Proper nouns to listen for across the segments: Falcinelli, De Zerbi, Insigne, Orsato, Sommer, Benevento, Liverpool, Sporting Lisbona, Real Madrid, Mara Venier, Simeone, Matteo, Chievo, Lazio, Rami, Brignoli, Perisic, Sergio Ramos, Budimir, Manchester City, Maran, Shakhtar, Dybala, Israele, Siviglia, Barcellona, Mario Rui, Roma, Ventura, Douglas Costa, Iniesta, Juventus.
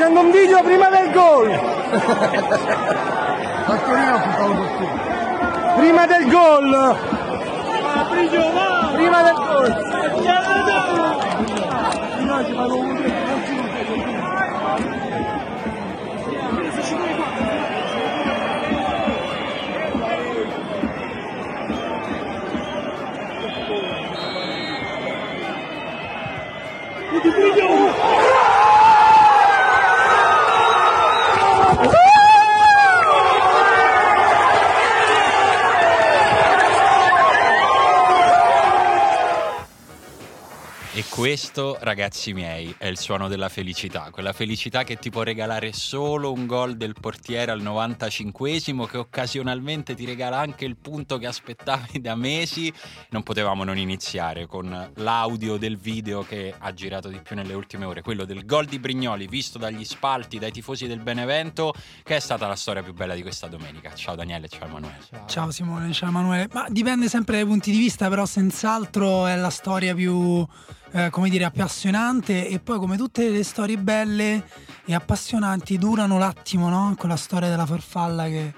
Facendo un video prima del gol. Prima del gol. Prima del gol. E questo, ragazzi miei, è il suono della felicità, quella felicità che ti può regalare solo un gol del portiere al 95esimo, che occasionalmente ti regala anche il punto che aspettavi da mesi. Non potevamo non iniziare con l'audio del video che ha girato di più nelle ultime ore, quello del gol di Brignoli visto dagli spalti, dai tifosi del Benevento, che è stata la storia più bella di questa domenica. Ciao Daniele, ciao Emanuele. Ciao Simone, ciao Emanuele. Ma dipende sempre dai punti di vista, però senz'altro è la storia più... come dire, appassionante. E poi, come tutte le storie belle e appassionanti, durano l'attimo, no? Con la storia della farfalla che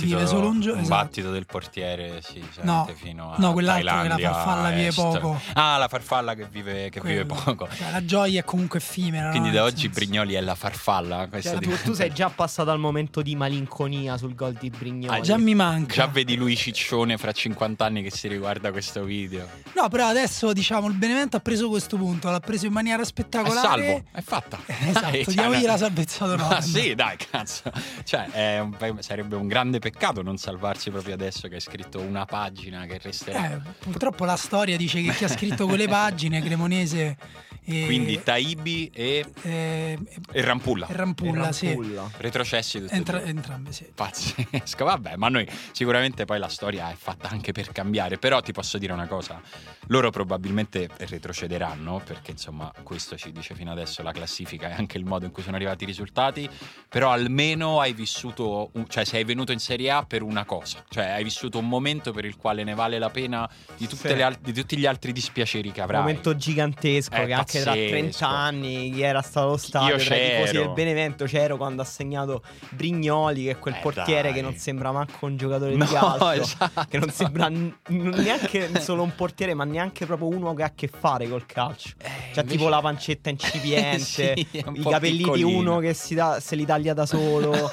vive solo un giorno. Un battito del portiere si sente, no, fino a quell'altro che la farfalla vive poco. Ah, la farfalla che vive, che vive poco, cioè, la gioia è comunque effimera. Quindi da oggi Brignoli è la farfalla, cioè, tu sei già passato al momento di malinconia sul gol di Brignoli. Già mi manca. Già vedi lui ciccione fra 50 anni che si riguarda questo video. No, però adesso diciamo il Benevento ha preso questo punto, l'ha preso in maniera spettacolare. È salvo, è fatta. Esatto, diamogli la salvezza d'onore. Ma sì, dai, cazzo. Cioè sarebbe un grande peccato non salvarsi proprio adesso che hai scritto una pagina che resterà. Purtroppo la storia dice che chi ha scritto quelle pagine, Cremonese e... quindi Taibi e Rampulla. Rampulla. Sì. Retrocessi tutti entrambi, sì. Pazzesco, vabbè, ma noi sicuramente poi la storia è fatta anche per cambiare, però ti posso dire una cosa, loro probabilmente retrocederanno, perché insomma questo ci dice fino adesso la classifica e anche il modo in cui sono arrivati i risultati, però almeno hai vissuto, cioè sei venuto in Serie A per una cosa, cioè hai vissuto un momento per il quale ne vale la pena di, di tutti gli altri dispiaceri che avrai. Un momento gigantesco, che anche tra 30 anni chi era stato lo stadio, tra i tifosi del Benevento c'ero quando ha segnato Brignoli, che è quel portiere che non sembra manco un giocatore di calcio, esatto, che non sembra neanche solo un portiere, ma neanche proprio uno che ha a che fare col calcio, cioè tipo la pancetta incipiente, sì, i capelli di uno che se li taglia da solo,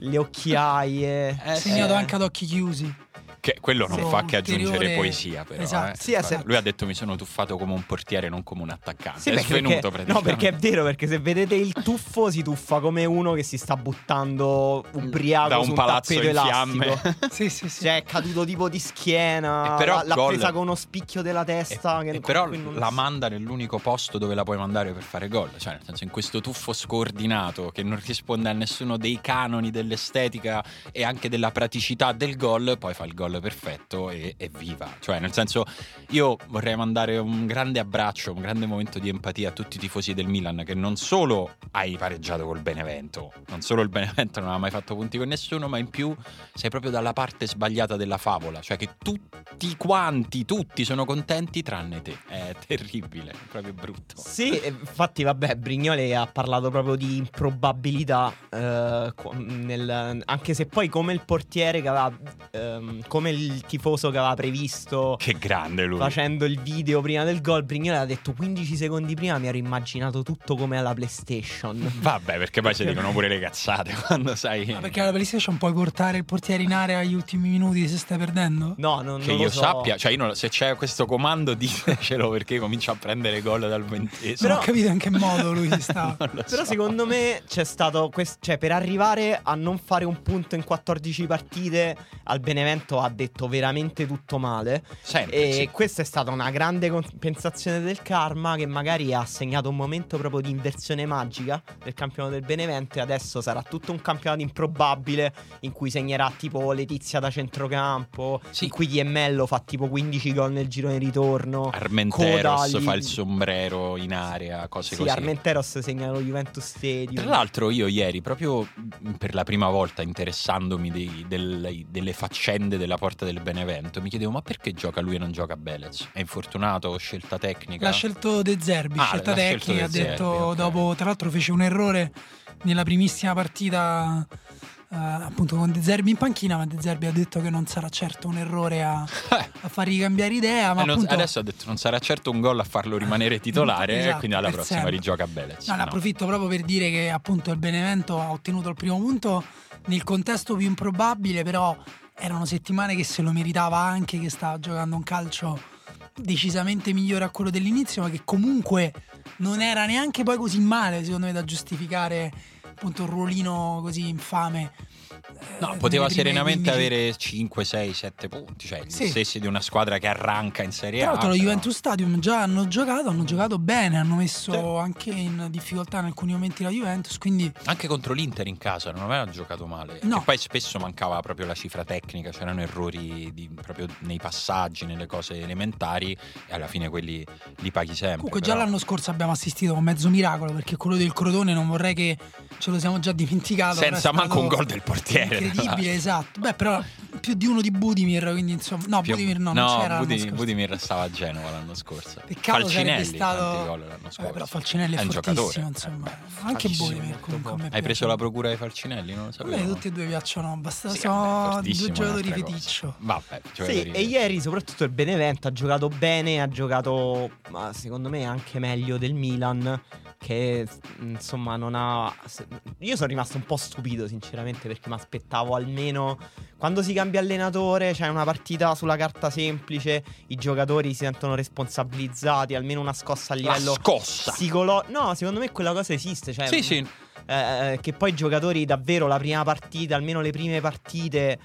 le occhiaie, segnato anche ad occhi chiusi. Che quello non fa che aggiungere poesia, però. Esatto. Lui ha detto: mi sono tuffato come un portiere, non come un attaccante. Sì, è svenuto praticamente. No, perché è vero, perché se vedete il tuffo, si tuffa come uno che si sta buttando ubriaco da un palazzo in fiamme. Sì. Cioè, è caduto tipo di schiena. Però l'ha presa con uno spicchio della testa. Però la manda nell'unico posto dove la puoi mandare per fare gol. Cioè, nel senso, in questo tuffo scordinato che non risponde a nessuno dei canoni dell'estetica e anche della praticità del gol, poi fa il gol perfetto e viva. Cioè, nel senso, io vorrei mandare un grande abbraccio, un grande momento di empatia a tutti i tifosi del Milan, che non solo hai pareggiato col Benevento, non solo il Benevento non ha mai fatto punti con nessuno, ma in più sei proprio dalla parte sbagliata della favola, cioè che tutti sono contenti tranne te. È terribile, è proprio brutto. Sì, infatti vabbè, Brignoli ha parlato proprio di improbabilità, anche se poi come il portiere che aveva come il tifoso che aveva previsto, che grande lui, facendo il video prima del gol, Brignoli ha detto 15 secondi prima mi ero immaginato tutto come alla PlayStation. Vabbè, perché poi ci dicono pure le cazzate quando sai. Ma perché alla PlayStation puoi portare il portiere in area agli ultimi minuti se stai perdendo? No, non che non io lo so. Sappia, cioè io non, se c'è questo comando ditecelo, perché comincia a prendere gol dal 20esimo. Però ho capito in che modo lui si sta. Però secondo me c'è stato cioè per arrivare a non fare un punto in 14 partite al Benevento ha detto veramente tutto male sempre, e sì, questa è stata una grande compensazione del karma, che magari ha segnato un momento proprio di inversione magica del campionato del Benevento, e adesso sarà tutto un campionato improbabile in cui segnerà tipo Letizia da centrocampo, sì, in cui Diemmello fa tipo 15 gol nel girone ritorno, Armenteros fa il sombrero in area, cose sì, così. Armenteros segna lo Juventus Stadium. Tra l'altro io ieri, proprio per la prima volta interessandomi delle faccende della porta del Benevento, mi chiedevo: ma perché gioca lui e non gioca Belez? È infortunato? Scelta tecnica? L'ha scelto De Zerbi, scelta tecnica, ha detto okay. Dopo, tra l'altro fece un errore nella primissima partita appunto con De Zerbi in panchina, ma De Zerbi ha detto che non sarà certo un errore a far ricambiare idea, ma appunto... adesso ha detto non sarà certo un gol a farlo rimanere titolare, esatto, e quindi alla prossima sempre rigioca Belez. No, ne approfitto proprio per dire che appunto il Benevento ha ottenuto il primo punto nel contesto più improbabile, però erano settimane che se lo meritava, anche che stava giocando un calcio decisamente migliore a quello dell'inizio, ma che comunque non era neanche poi così male, secondo me, da giustificare appunto un ruolino così infame. No, poteva serenamente 15... avere 5, 6, 7 punti, cioè gli sì, stessi di una squadra che arranca in Serie A. Tra l'altro lo Juventus Stadium già hanno giocato bene, hanno messo sì, anche in difficoltà in alcuni momenti la Juventus, quindi anche contro l'Inter in casa non avevano giocato male, no. E poi spesso mancava proprio la cifra tecnica, c'erano errori proprio nei passaggi, nelle cose elementari, e alla fine quelli li paghi sempre. Comunque però, già l'anno scorso abbiamo assistito a un mezzo miracolo, perché quello del Crotone non vorrei che ce lo siamo già dimenticato, senza manco un gol del portiere incredibile, esatto. Beh, però più di uno di Budimir, quindi insomma no, Budimir non c'era Budimir stava a Genova l'anno scorso. Peccato, Falcinelli sarebbe stato gol l'anno scorso. Però Falcinelli è un fortissimo, insomma. Anche Budimir comunque. Hai preso la procura di Falcinelli, non lo sapevo. Beh, tutti e due piacciono, basta, sì, sono due giocatori feticcio. Vabbè, sì, e ieri soprattutto il Benevento ha giocato bene, ha giocato ma secondo me anche meglio del Milan, che insomma non ha... Io sono rimasto un po' stupito sinceramente, perché mi aspettavo almeno, quando si cambia allenatore, c'è una partita sulla carta semplice, i giocatori si sentono responsabilizzati, almeno una scossa a livello psicologico. No, secondo me quella cosa esiste, cioè, sì, sì. Che poi i giocatori davvero la prima partita, almeno le prime partite,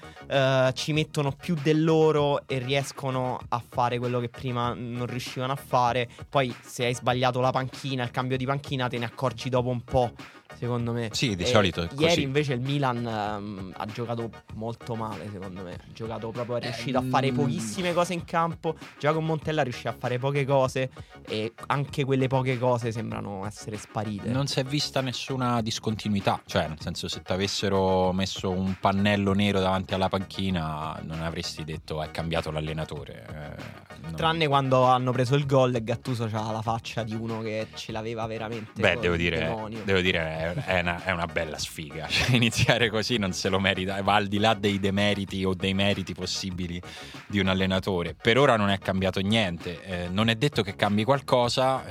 ci mettono più del loro e riescono a fare quello che prima non riuscivano a fare. Poi se hai sbagliato la panchina, il cambio di panchina, te ne accorgi dopo un po', secondo me. Sì, di solito è così. Ieri invece il Milan ha giocato molto male, secondo me. Ha giocato proprio, è riuscito a fare pochissime cose in campo. Già con Montella riuscì a fare poche cose, e anche quelle poche cose sembrano essere sparite. Non si è vista nessuna discontinuità, cioè nel senso, se ti avessero messo un pannello nero davanti alla panchina non avresti detto è cambiato l'allenatore, non... Tranne quando hanno preso il gol e Gattuso c'ha la faccia di uno che ce l'aveva veramente. Beh, devo dire è una bella sfiga, cioè, iniziare così non se lo merita, va al di là dei demeriti o dei meriti possibili di un allenatore. Per ora non è cambiato niente, non è detto che cambi qualcosa,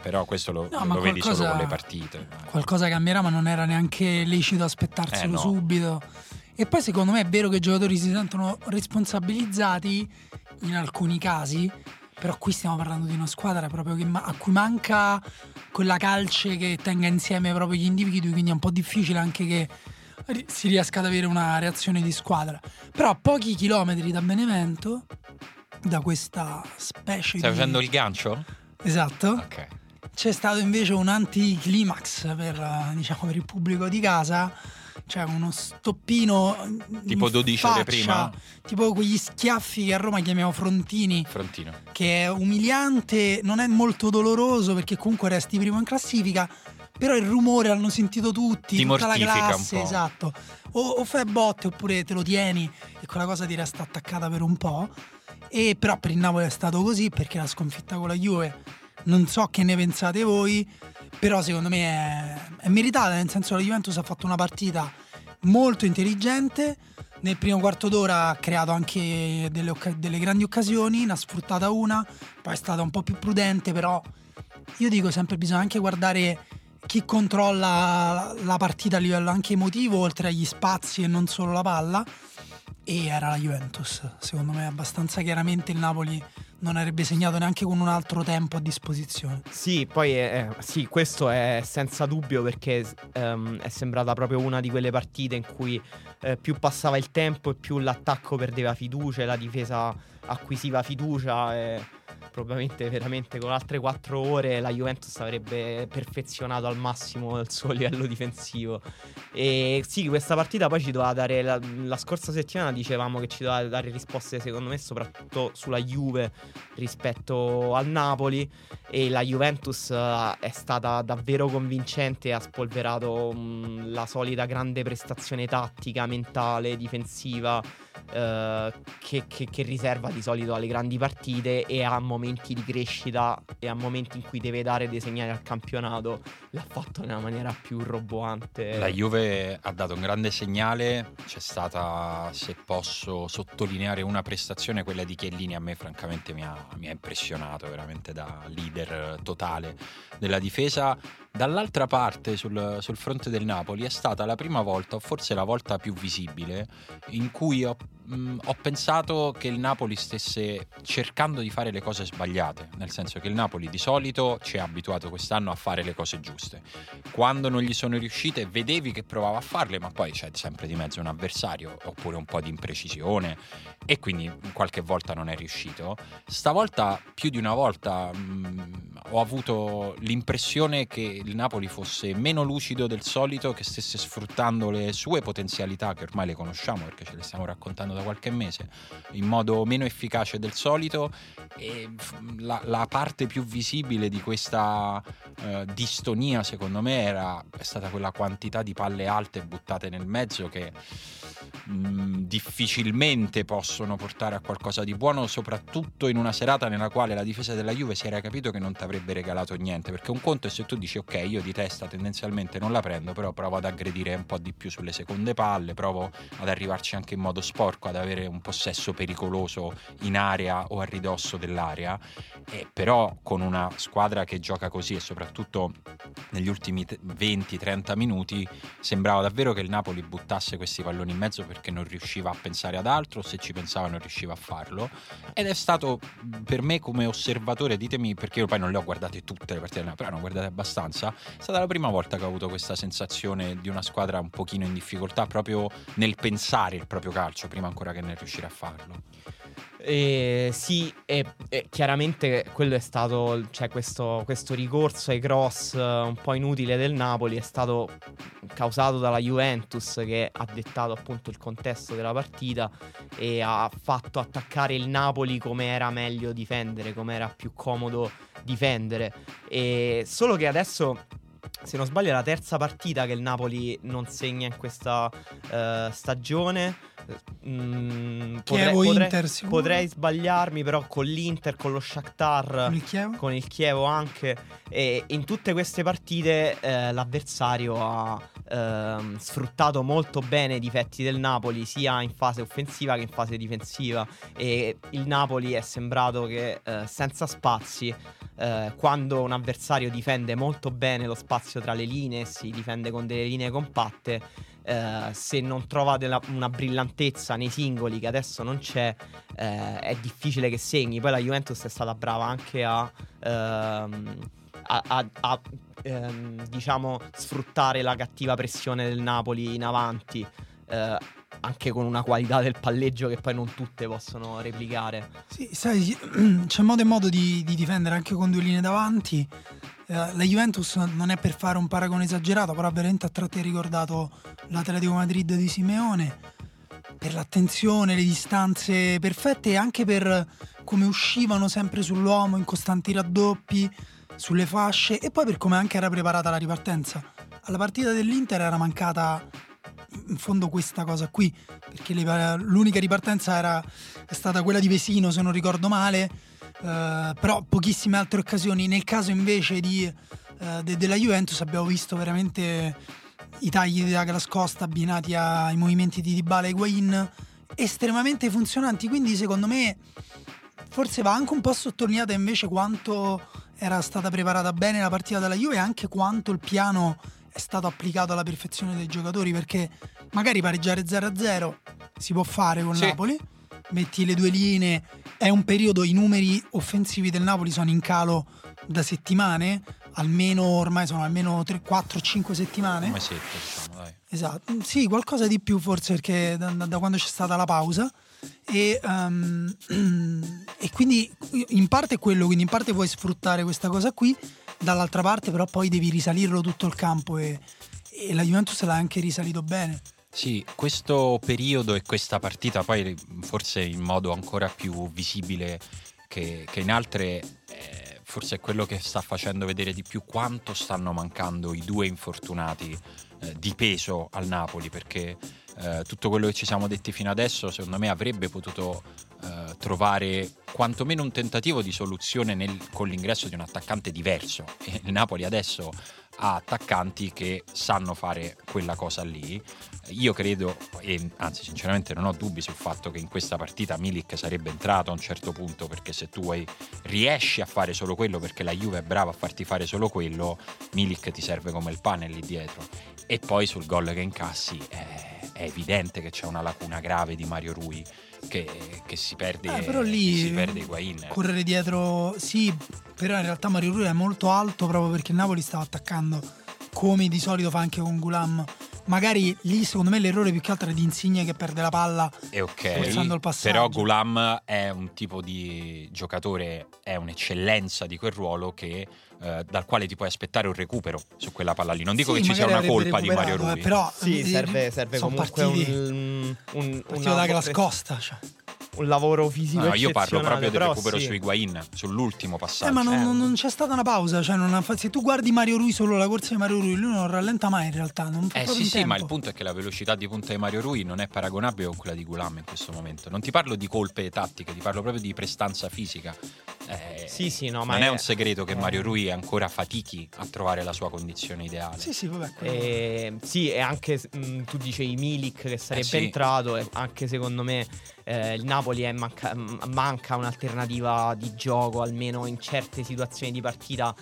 però questo lo vedi solo con le partite. Qualcosa cambierà, ma non era neanche lecito aspettarselo subito. E poi secondo me è vero che i giocatori si sentono responsabilizzati in alcuni casi, però qui stiamo parlando di una squadra proprio che a cui manca quella calce che tenga insieme proprio gli individui, quindi è un po' difficile anche che si riesca ad avere una reazione di squadra. Però a pochi chilometri da Benevento, da questa specie stai facendo il gancio? Esatto, okay. C'è stato invece un anticlimax per il pubblico di casa, cioè uno stoppino tipo 12 ore prima, tipo quegli schiaffi che a Roma chiamiamo frontino, che è umiliante, non è molto doloroso perché comunque resti primo in classifica, però il rumore l'hanno sentito tutti, ti tutta la classe, un po'. Esatto, o fai botte oppure te lo tieni e quella cosa ti resta attaccata per un po'. E però per il Napoli è stato così, perché la sconfitta con la Juve, non so che ne pensate voi, però secondo me è meritata, nel senso la Juventus ha fatto una partita molto intelligente, nel primo quarto d'ora ha creato anche delle grandi occasioni, ne ha sfruttata una, poi è stata un po' più prudente, però io dico sempre bisogna anche guardare chi controlla la partita a livello anche emotivo, oltre agli spazi e non solo la palla, e era la Juventus, secondo me abbastanza chiaramente il Napoli non avrebbe segnato neanche con un altro tempo a disposizione. Sì, poi sì, questo è senza dubbio, perché è sembrata proprio una di quelle partite in cui più passava il tempo e più l'attacco perdeva fiducia e la difesa acquisiva fiducia, e probabilmente veramente con altre 4 ore la Juventus avrebbe perfezionato al massimo il suo livello difensivo. E sì, questa partita poi ci doveva dare la scorsa settimana dicevamo che ci doveva dare risposte, secondo me, soprattutto sulla Juve rispetto al Napoli, e la Juventus è stata davvero convincente, ha spolverato la solita grande prestazione tattica, mentale, difensiva che riserva di solito alle grandi partite, e ha momenti di crescita e a momenti in cui deve dare dei segnali al campionato l'ha fatto nella maniera più roboante. La Juve ha dato un grande segnale, c'è stata, se posso sottolineare una prestazione, quella di Chiellini, a me francamente mi ha impressionato veramente, da leader totale della difesa. Dall'altra parte, sul fronte del Napoli, è stata la prima volta, o forse la volta più visibile, in cui ho pensato che il Napoli stesse cercando di fare le cose sbagliate, nel senso che il Napoli di solito ci è abituato quest'anno a fare le cose giuste. Quando non gli sono riuscite vedevi che provava a farle, ma poi c'è sempre di mezzo un avversario oppure un po' di imprecisione, e quindi qualche volta non è riuscito. Stavolta più di una volta ho avuto l'impressione che il Napoli fosse meno lucido del solito, che stesse sfruttando le sue potenzialità, che ormai le conosciamo perché ce le stiamo raccontando da qualche mese, in modo meno efficace del solito. E la parte più visibile di questa distonia, secondo me, è stata quella quantità di palle alte buttate nel mezzo che difficilmente possono portare a qualcosa di buono, soprattutto in una serata nella quale la difesa della Juve si era capito che non ti avrebbe regalato niente, perché un conto è se tu dici ok, io di testa tendenzialmente non la prendo, però provo ad aggredire un po' di più sulle seconde palle, provo ad arrivarci anche in modo sporco, ad avere un possesso pericoloso in area o a ridosso dell'area. E però con una squadra che gioca così, e soprattutto negli ultimi 20-30 minuti, sembrava davvero che il Napoli buttasse questi palloni in mezzo perché non riusciva a pensare ad altro, se ci pensava non riusciva a farlo. Ed è stato, per me come osservatore, ditemi perché io poi non le ho guardate tutte le partite, però ne ho guardate abbastanza, è stata la prima volta che ho avuto questa sensazione di una squadra un pochino in difficoltà proprio nel pensare il proprio calcio prima ancora che nel riuscire a farlo. Sì, e chiaramente quello è stato, cioè questo ricorso ai cross un po' inutile del Napoli è stato causato dalla Juventus, che ha dettato appunto il contesto della partita e ha fatto attaccare il Napoli come era meglio difendere, come era più comodo difendere. E solo che adesso, se non sbaglio, è la terza partita che il Napoli non segna in questa stagione. Potrei sbagliarmi, però con l'Inter, con lo Shakhtar, con il Chievo anche, e in tutte queste partite l'avversario ha sfruttato molto bene i difetti del Napoli, sia in fase offensiva che in fase difensiva, e il Napoli è sembrato che senza spazi, quando un avversario difende molto bene lo spazio tra le linee, si difende con delle linee compatte, se non trova una brillantezza nei singoli, che adesso non c'è, è difficile che segni. Poi la Juventus è stata brava anche a sfruttare la cattiva pressione del Napoli in avanti, anche con una qualità del palleggio che poi non tutte possono replicare. Sì, sai, c'è modo e modo di difendere anche con due linee davanti. La Juventus, non è per fare un paragone esagerato, però veramente a tratti ha ricordato l'Atletico Madrid di Simeone, per l'attenzione, le distanze perfette e anche per come uscivano sempre sull'uomo in costanti raddoppi, sulle fasce, e poi per come anche era preparata la ripartenza. Alla partita dell'Inter era mancata in fondo questa cosa qui, perché l'unica ripartenza è stata quella di Vesino, se non ricordo male, però pochissime altre occasioni. Nel caso invece della Juventus abbiamo visto veramente i tagli di Douglas Costa abbinati ai movimenti di Dybala e Higuain estremamente funzionanti, quindi secondo me forse va anche un po' sottolineata invece quanto era stata preparata bene la partita della Juve, e anche quanto il piano è stato applicato alla perfezione dai giocatori, perché magari pareggiare 0-0 si può fare con Napoli, metti le due linee, è un periodo, i numeri offensivi del Napoli sono in calo da settimane, almeno ormai sono almeno 3, 4, 5 settimane. Come 7, diciamo, dai. Esatto, sì, qualcosa di più forse, perché da quando c'è stata la pausa. E quindi in parte è quello, quindi in parte puoi sfruttare questa cosa qui, dall'altra parte però poi devi risalirlo tutto il campo, e la Juventus l'ha anche risalito bene. Sì, questo periodo e questa partita poi forse in modo ancora più visibile che in altre, forse è quello che sta facendo vedere di più quanto stanno mancando i due infortunati di peso al Napoli, perché tutto quello che ci siamo detti fino adesso secondo me avrebbe potuto trovare quantomeno un tentativo di soluzione con l'ingresso di un attaccante diverso, e il Napoli adesso ha attaccanti che sanno fare quella cosa lì. Io credo, e anzi sinceramente non ho dubbi sul fatto che in questa partita Milik sarebbe entrato a un certo punto, perché se tu riesci a fare solo quello, perché la Juve è brava a farti fare solo quello, Milik ti serve come il pane lì dietro. E poi sul gol che incassi è evidente che c'è una lacuna grave di Mario Rui che si perde, però lì si perde Higuain. Correre dietro, sì, però in realtà Mario Rui è molto alto proprio perché il Napoli stava attaccando come di solito fa anche con Ghoulam. Magari lì secondo me l'errore più che altro è di Insigne, che perde la palla e forzando il passaggio. Però Ghoulam è un tipo di giocatore, è un'eccellenza di quel ruolo che dal quale ti puoi aspettare un recupero su quella palla lì. Non dico che ci sia una colpa di Mario Rui, però sì, serve comunque un da la scosta, cioè un lavoro fisico. No, io parlo proprio del recupero, sì, su Higuain, sull'ultimo passaggio. Ma non c'è stata una pausa, cioè se tu guardi Mario Rui, solo la corsa di Mario Rui, lui non rallenta mai in realtà, non fa proprio tempo. Sì, ma il punto è che la velocità di punta di Mario Rui non è paragonabile con quella di Ghoulam in questo momento. Non ti parlo di colpe tattiche, ti parlo proprio di prestanza fisica. No, ma non è un segreto che Mario Rui ancora fatichi a trovare la sua condizione ideale. Sì, vabbè. Sì, e anche tu dicevi Milik che sarebbe entrato, e anche secondo me il Napoli manca un'alternativa di gioco, almeno in certe situazioni di partita,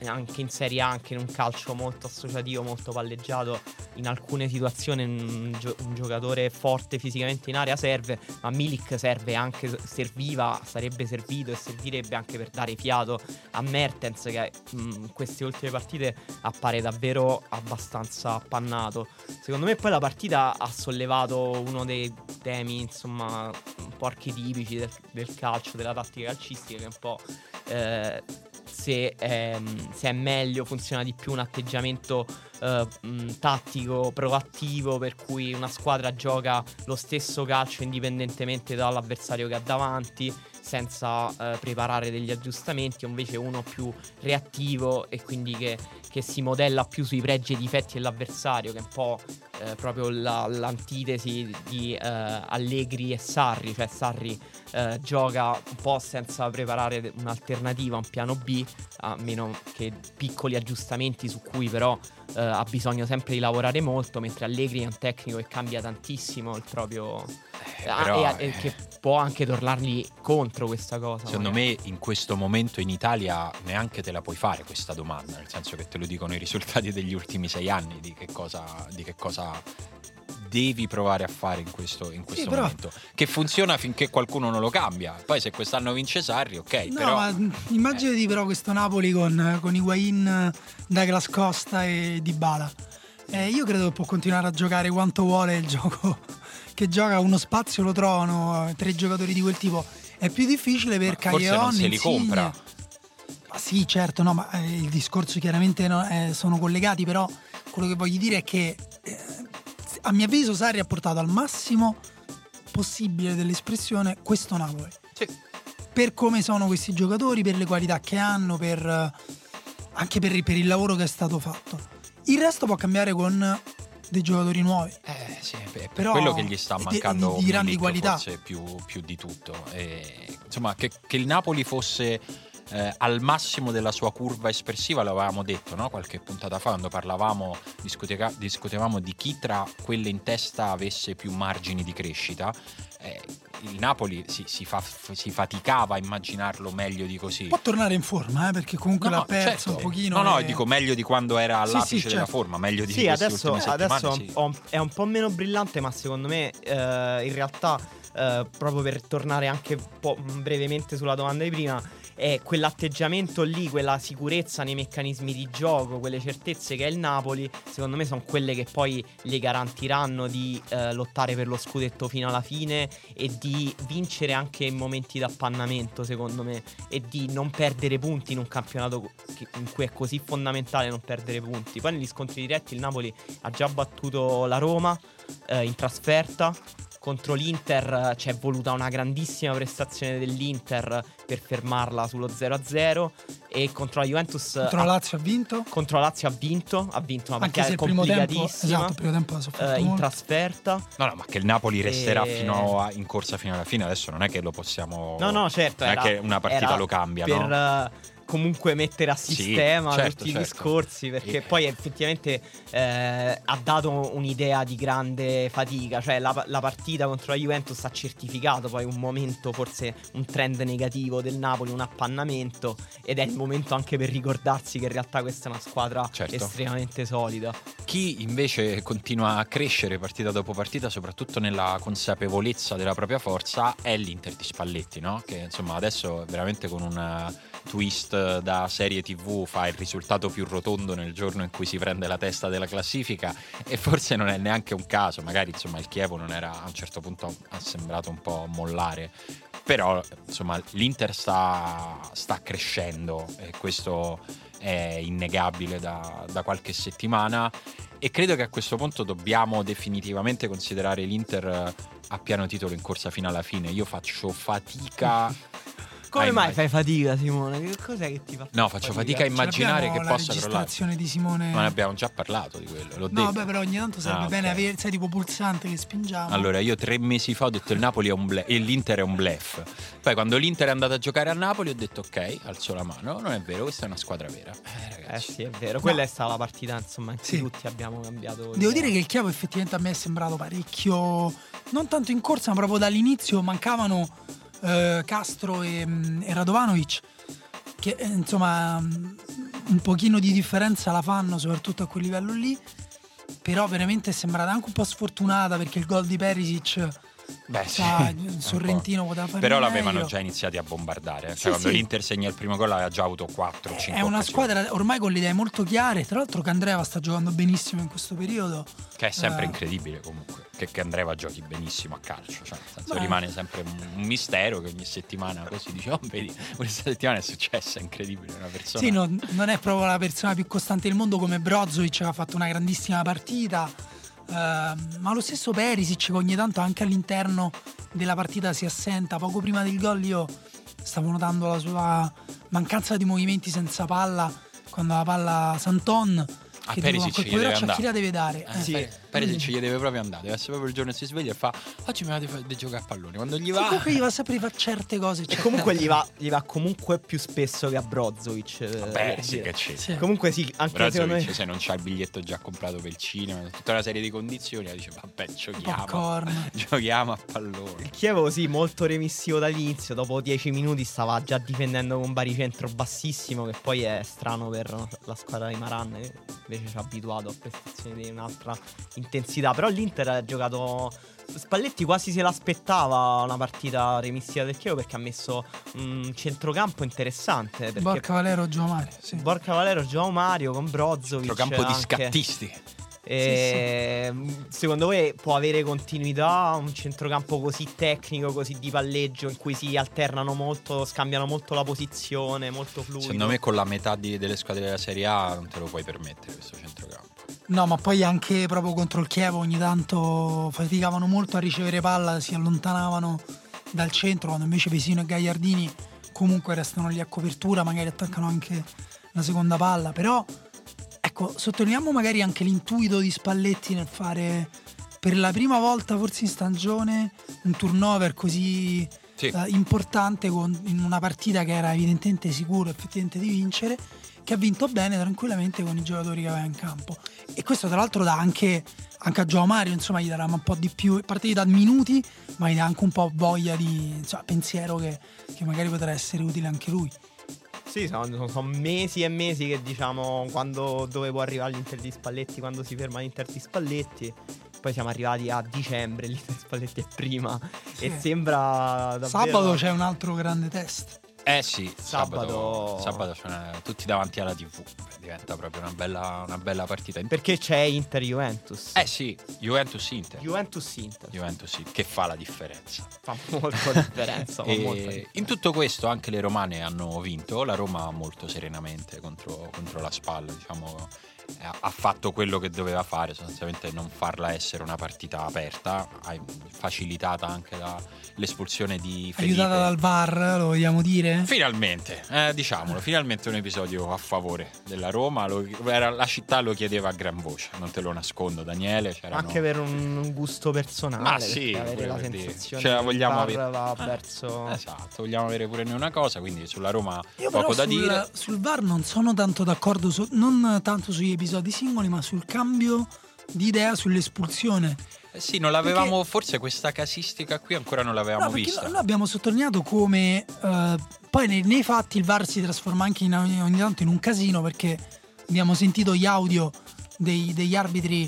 anche in Serie A, anche in un calcio molto associativo, molto palleggiato, in alcune situazioni un giocatore forte fisicamente in area serve, ma Milik sarebbe servito e servirebbe anche per dare fiato a Mertens, che in queste ultime partite appare davvero abbastanza appannato. Secondo me poi la partita ha sollevato uno dei temi, insomma, un po' archetipici del calcio, della tattica calcistica, che è un po' se è meglio, funziona di più un atteggiamento tattico, proattivo, per cui una squadra gioca lo stesso calcio indipendentemente dall'avversario che ha davanti, senza preparare degli aggiustamenti, o invece uno più reattivo e quindi che si modella più sui pregi e difetti dell'avversario, che è un po' proprio l'antitesi di Allegri e Sarri, cioè Sarri gioca un po' senza preparare un'alternativa, un piano B, a meno che piccoli aggiustamenti su cui però ha bisogno sempre di lavorare molto, mentre Allegri è un tecnico che cambia tantissimo il proprio che può anche tornargli contro questa cosa. Secondo me in questo momento in Italia neanche te la puoi fare questa domanda, nel senso che te lo dicono i risultati degli ultimi 6 anni di che cosa devi provare a fare in questo momento, che funziona finché qualcuno non lo cambia. Poi se quest'anno vince Sarri, ok, no, però ma immaginati però questo Napoli con Higuain, Douglas Costa e Dybala. Io credo che può continuare a giocare quanto vuole il gioco, che gioca uno spazio lo trovano, 3 giocatori di quel tipo. È più difficile per Caglioni, forse non se li compra. Ma sì, certo, no, ma il discorso chiaramente sono collegati, però quello che voglio dire è che a mio avviso Sarri ha portato al massimo possibile dell'espressione questo Napoli, sì, per come sono questi giocatori, per le qualità che hanno, anche per il lavoro che è stato fatto. Il resto può cambiare con dei giocatori nuovi, però quello che gli sta mancando di grandi qualità, forse più di tutto, insomma, che il Napoli fosse al massimo della sua curva espressiva, l'avevamo detto, no? Qualche puntata fa, quando discutevamo di chi tra quelle in testa avesse più margini di crescita. Il Napoli si faticava a immaginarlo meglio di così. Può tornare in forma, perché comunque l'ha perso, certo, un pochino. No, dico meglio di quando era all'apice della forma, meglio di queste ultime settimane. Adesso è un po' meno brillante, ma secondo me in realtà proprio per tornare anche un po' brevemente sulla domanda di prima, è quell'atteggiamento lì, quella sicurezza nei meccanismi di gioco, quelle certezze che è il Napoli, secondo me sono quelle che poi le garantiranno di lottare per lo scudetto fino alla fine e di vincere anche in momenti d'appannamento, secondo me, e di non perdere punti in un campionato in cui è così fondamentale non perdere punti. Poi negli scontri diretti il Napoli ha già battuto la Roma in trasferta. Contro l'Inter c'è voluta una grandissima prestazione dell'Inter per fermarla sullo 0-0, e contro la Juventus contro la Lazio ha vinto? Contro la Lazio ha vinto una partita complicatissima, in trasferta. No, ma che il Napoli resterà fino in corsa fino alla fine, adesso non è che lo possiamo No, certo, non è che una partita lo cambia, per, no? Comunque mettere a sistema tutti i discorsi, perché poi effettivamente ha dato un'idea di grande fatica, cioè la partita contro la Juventus ha certificato poi un momento, forse un trend negativo del Napoli, un appannamento, ed è il momento anche per ricordarsi che in realtà questa è una squadra estremamente solida. Chi invece continua a crescere partita dopo partita, soprattutto nella consapevolezza della propria forza, è l'Inter di Spalletti, no? Che insomma adesso veramente con un twist da serie TV fa il risultato più rotondo nel giorno in cui si prende la testa della classifica, e forse non è neanche un caso, magari insomma il Chievo non era, a un certo punto ha sembrato un po' mollare, però insomma l'Inter sta crescendo, e questo è innegabile da qualche settimana, e credo che a questo punto dobbiamo definitivamente considerare l'Inter a pieno titolo in corsa fino alla fine. Io faccio fatica Come mai fai fatica, Simone? Che cos'è che ti fa? No, faccio fatica a immaginare che possa crollare. La registrazione di Simone. Ma ne abbiamo già parlato di quello, l'ho detto. No, beh, però ogni tanto serve bene avere, sai, tipo pulsante che spingiamo. Allora, io 3 mesi fa ho detto il Napoli è un bluff e l'Inter è un bluff. Poi quando l'Inter è andata a giocare a Napoli ho detto ok, alzo la mano, non è vero, questa è una squadra vera. Ragazzi. Sì, è vero. Quella è stata la partita, insomma, in cui tutti abbiamo cambiato. Devo dire che il Chievo effettivamente a me è sembrato parecchio, non tanto in corsa, ma proprio dall'inizio mancavano Castro e Radovanovic, che insomma un pochino di differenza la fanno soprattutto a quel livello lì, però veramente è sembrata anche un po' sfortunata, perché il gol di Perisic Sorrentino poteva fare, però l'avevano già iniziati a bombardare, cioè quando l'Inter segna il primo gol aveva già avuto 4-5 è una squadra ormai con le idee molto chiare, tra l'altro Candreva sta giocando benissimo in questo periodo, che è sempre incredibile comunque che Andreva giochi benissimo a calcio, cioè nel senso rimane sempre un mistero che ogni settimana così dice vedi, questa settimana è successa, è incredibile, una persona non è proprio la persona più costante del mondo, come Brozovic ha fatto una grandissima partita, ma lo stesso Perisic ogni tanto anche all'interno della partita si assenta. Poco prima del gol io stavo notando la sua mancanza di movimenti senza palla, quando la palla Santon che Perisic gli deve andare, chi la deve dare? Perisic gli deve proprio andare, deve essere proprio il giorno che si sveglia e fa oggi mi vado a giocare a pallone, quando gli va comunque gli va sempre, fa certe cose e comunque gli va comunque più spesso che a Brozovic. Vabbè sì che c'è comunque anche Brozovic, se non c'ha il biglietto già comprato per il cinema, tutta una serie di condizioni, dice vabbè giochiamo a pallone. Il Chievo molto remissivo dall'inizio, dopo 10 minuti stava già difendendo con baricentro bassissimo, che poi è strano per la squadra di Maran, invece ci ha abituato a prestazioni di un'altra intensità. Però l'Inter ha giocato, Spalletti quasi se l'aspettava una partita remissiva del Chievo, perché ha messo un centrocampo interessante, perché Borca Valero Gio Mario con Brozovic, centrocampo di scattisti. Secondo voi può avere continuità un centrocampo così tecnico, così di palleggio, in cui si alternano molto, scambiano molto la posizione, molto fluido? Secondo me con la metà delle squadre della Serie A non te lo puoi permettere questo centrocampo. No, ma poi anche proprio contro il Chievo ogni tanto faticavano molto a ricevere palla, si allontanavano dal centro, quando invece Pesino e Gagliardini comunque restano lì a copertura, magari attaccano anche la seconda palla. Però ecco, sottolineiamo magari anche l'intuito di Spalletti nel fare per la prima volta forse in stagione un turnover così importante in una partita che era evidentemente sicuro effettivamente di vincere, che ha vinto bene tranquillamente con i giocatori che aveva in campo, e questo tra l'altro dà anche a Gio Mario, insomma gli darà un po' di più, a parte gli dà minuti, ma gli dà anche un po' voglia di, insomma, pensiero che magari potrà essere utile anche lui. Sì, sono mesi e mesi che diciamo dove può arrivare l'Inter di Spalletti, quando si ferma l'Inter di Spalletti. poi siamo arrivati a dicembre, lì Spalletti è prima, sì. E sembra davvero... Sabato c'è un altro grande test. Eh sì, sabato c'è una... tutti davanti alla TV, diventa proprio una bella partita. Perché c'è Inter-Juventus. Eh sì, Juventus-Inter, che fa la differenza. Fa molto la differenza. In tutto questo anche le romane hanno vinto, la Roma molto serenamente contro la Spal, diciamo... Ha fatto quello che doveva fare, sostanzialmente non farla essere una partita aperta, facilitata anche dall'espulsione di Felipe, aiutata dal VAR, lo vogliamo dire? Finalmente, diciamolo, finalmente un episodio a favore della Roma, la città lo chiedeva a gran voce, non te lo nascondo, Daniele. C'erano... Anche per un gusto personale, ma sì, avere la sensazione, cioè, vogliamo che il VAR va verso... Esatto, vogliamo avere pure noi una cosa, quindi sulla Roma io poco da dire. Sul VAR non sono tanto d'accordo, non tanto sugli episodi singoli, ma sul cambio di idea sull'espulsione. Sì, non l'avevamo, perché forse questa casistica qui ancora non l'avevamo vista. Noi abbiamo sottolineato come poi nei fatti il VAR si trasforma anche ogni tanto in un casino, perché abbiamo sentito gli audio degli arbitri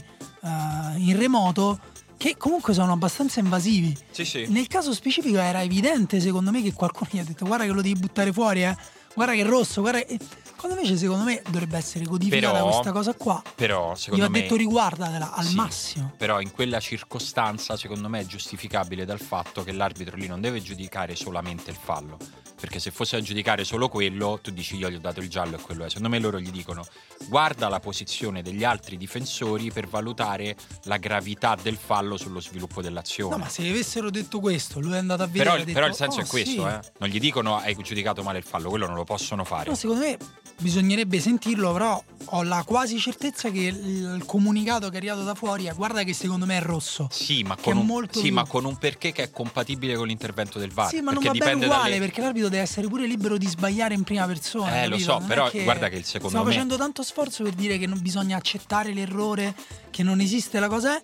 in remoto, che comunque sono abbastanza invasivi. Sì, sì. Nel caso specifico era evidente, secondo me, che qualcuno gli ha detto "guarda che lo devi buttare fuori, guarda che è rosso, guarda che..." Quando invece secondo me dovrebbe essere codificata questa cosa qua. Però secondo me, gli ho detto riguardatela al massimo. Però in quella circostanza secondo me è giustificabile dal fatto che l'arbitro lì non deve giudicare solamente il fallo, perché se fosse a giudicare solo quello tu dici "io gli ho dato il giallo e quello è". Secondo me loro gli dicono "guarda la posizione degli altri difensori per valutare la gravità del fallo sullo sviluppo dell'azione". No, ma se gli avessero detto questo, lui è andato a vedere, però il senso è questo, sì. Non gli dicono "hai giudicato male il fallo", quello non lo possono fare. No, secondo me bisognerebbe sentirlo, però ho la quasi certezza che il comunicato che è arrivato da fuori è "guarda che secondo me è rosso". Sì, ma con un perché che è compatibile con l'intervento del VAR. Sì, ma non va bene uguale, perché l'arbitro deve essere pure libero di sbagliare in prima persona. Lo so, non però guarda che il secondo stiamo facendo tanto sforzo per dire che non bisogna accettare l'errore, che non esiste la cosa è.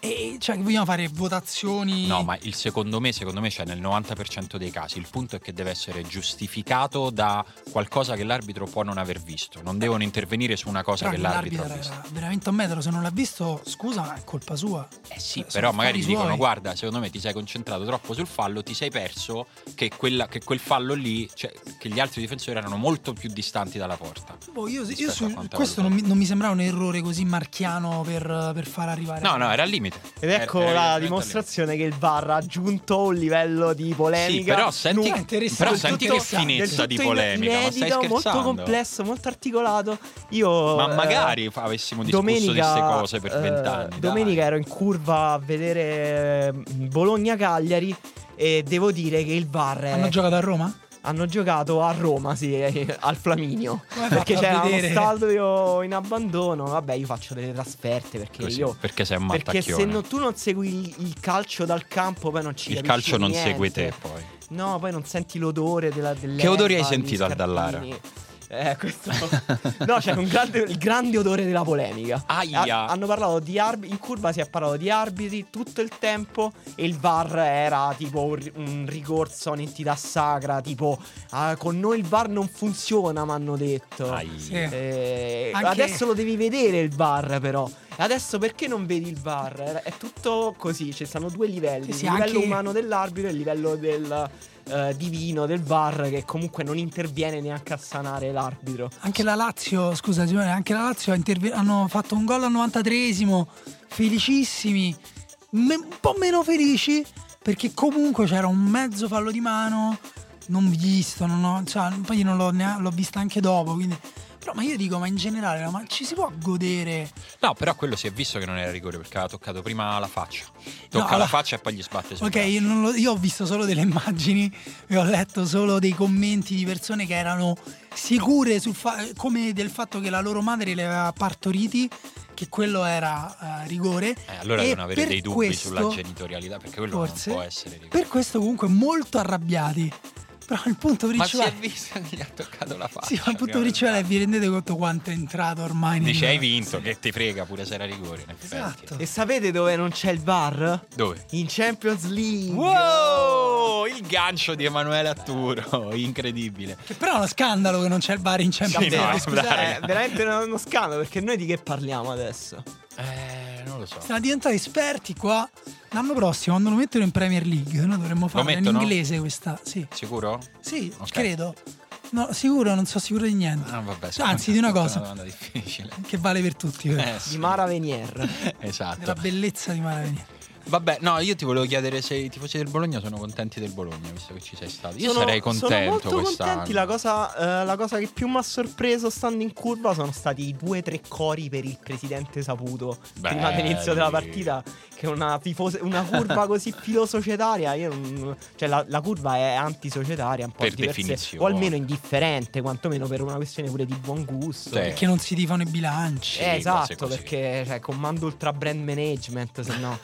E cioè, vogliamo fare votazioni? No, ma il secondo me c'è nel 90% dei casi. Il punto è che deve essere giustificato da qualcosa che l'arbitro può non aver visto. Non devono intervenire su una cosa che l'arbitro ha visto. Veramente un metro, se non l'ha visto, scusa, ma è colpa sua. Eh sì, però magari gli dicono "guarda, secondo me ti sei concentrato troppo sul fallo, ti sei perso che quel fallo lì, cioè, che gli altri difensori erano molto più distanti dalla porta". Boh, io questo non mi sembrava un errore così marchiano per far arrivare. No, era al limite. Ed ecco la dimostrazione lì, che il VAR ha aggiunto un livello di polemica. Sì, però senti che finezza di polemica, inedito, ma stai scherzando? Molto complesso, molto articolato. Io ma magari avessimo discusso di queste cose per 20 anni. Domenica ero in curva a vedere Bologna-Cagliari e devo dire che il VAR hanno giocato a Roma? Hanno giocato a Roma, sì, al Flaminio, perché c'era uno stadio in abbandono. Vabbè, io faccio delle trasferte perché tu non segui il calcio dal campo, poi non ci il calcio non niente. Segue te poi. No, poi non senti l'odore dell'erba. Che odori hai sentito al Dallara? Questo no, c'è il grande odore della polemica. Aia. Hanno parlato di arbitri in curva, si è parlato di arbitri tutto il tempo e il VAR era tipo un ricorso a un'entità sacra, tipo con noi il VAR non funziona, mi hanno detto. Adesso lo devi vedere il VAR, però adesso perché non vedi il VAR? È tutto così, ci stanno due livelli, il livello umano dell'arbitro e il livello del divino del VAR, che comunque non interviene neanche a sanare l'arbitro. Anche la Lazio, scusa Simone, hanno fatto un gol al 93esimo, felicissimi, un po' meno felici perché comunque c'era un mezzo fallo di mano non visto, poi non l'ho vista anche dopo, quindi. Però, ma io dico, ma in generale, ma ci si può godere? No, però quello si è visto che non era rigore, perché aveva toccato prima la faccia. La faccia e poi gli sbatte sul braccio. Io ho visto solo delle immagini e ho letto solo dei commenti di persone che erano sicure come del fatto che la loro madre li aveva partoriti, che quello era rigore. Allora devono avere dei dubbi sulla genitorialità, perché quello forse non può essere rigore. Per questo comunque molto arrabbiati. Però il punto principale, ma si è visto che gli ha toccato la faccia. Sì, ma il punto principale è vi rendete conto quanto è entrato ormai. Dice hai vinto, che ti frega pure se era rigore, in effetti. Esatto. E sapete dove non c'è il VAR? Dove? In Champions League. Wow! Il gancio di Emanuele Atturo, incredibile. Che però è uno scandalo che non c'è il VAR in Champions League. Sì, no, scusate, è veramente uno scandalo, perché noi di che parliamo adesso? Non lo so. Stanno diventando esperti qua. L'anno prossimo, quando lo mettono in Premier League, noi dovremmo farlo in inglese questa. Sì. Sicuro? Sì, okay. Credo. No, sicuro, non sono sicuro di niente. Ah, vabbè, anzi, di una cosa. Una domanda difficile. Che vale per tutti. Sì. Di Mara Venier. Esatto. Della bellezza di Mara Venier. Vabbè, no, io ti volevo chiedere se i tifosi del Bologna sono contenti del Bologna, visto che ci sei stato. Io sarei contento. Sono molto quest'anno contenti. La cosa che più mi ha sorpreso stando in curva sono stati i 2-3 cori per il presidente Saputo. Belli. Prima dell'inizio della partita, che una curva così filosocietaria. Cioè la curva è antisocietaria un po' per definizione, o almeno indifferente, quantomeno per una questione pure di buon gusto. Sì. Perché non si tifano i bilanci. Esatto, perché cioè, comando ultra brand management, se no.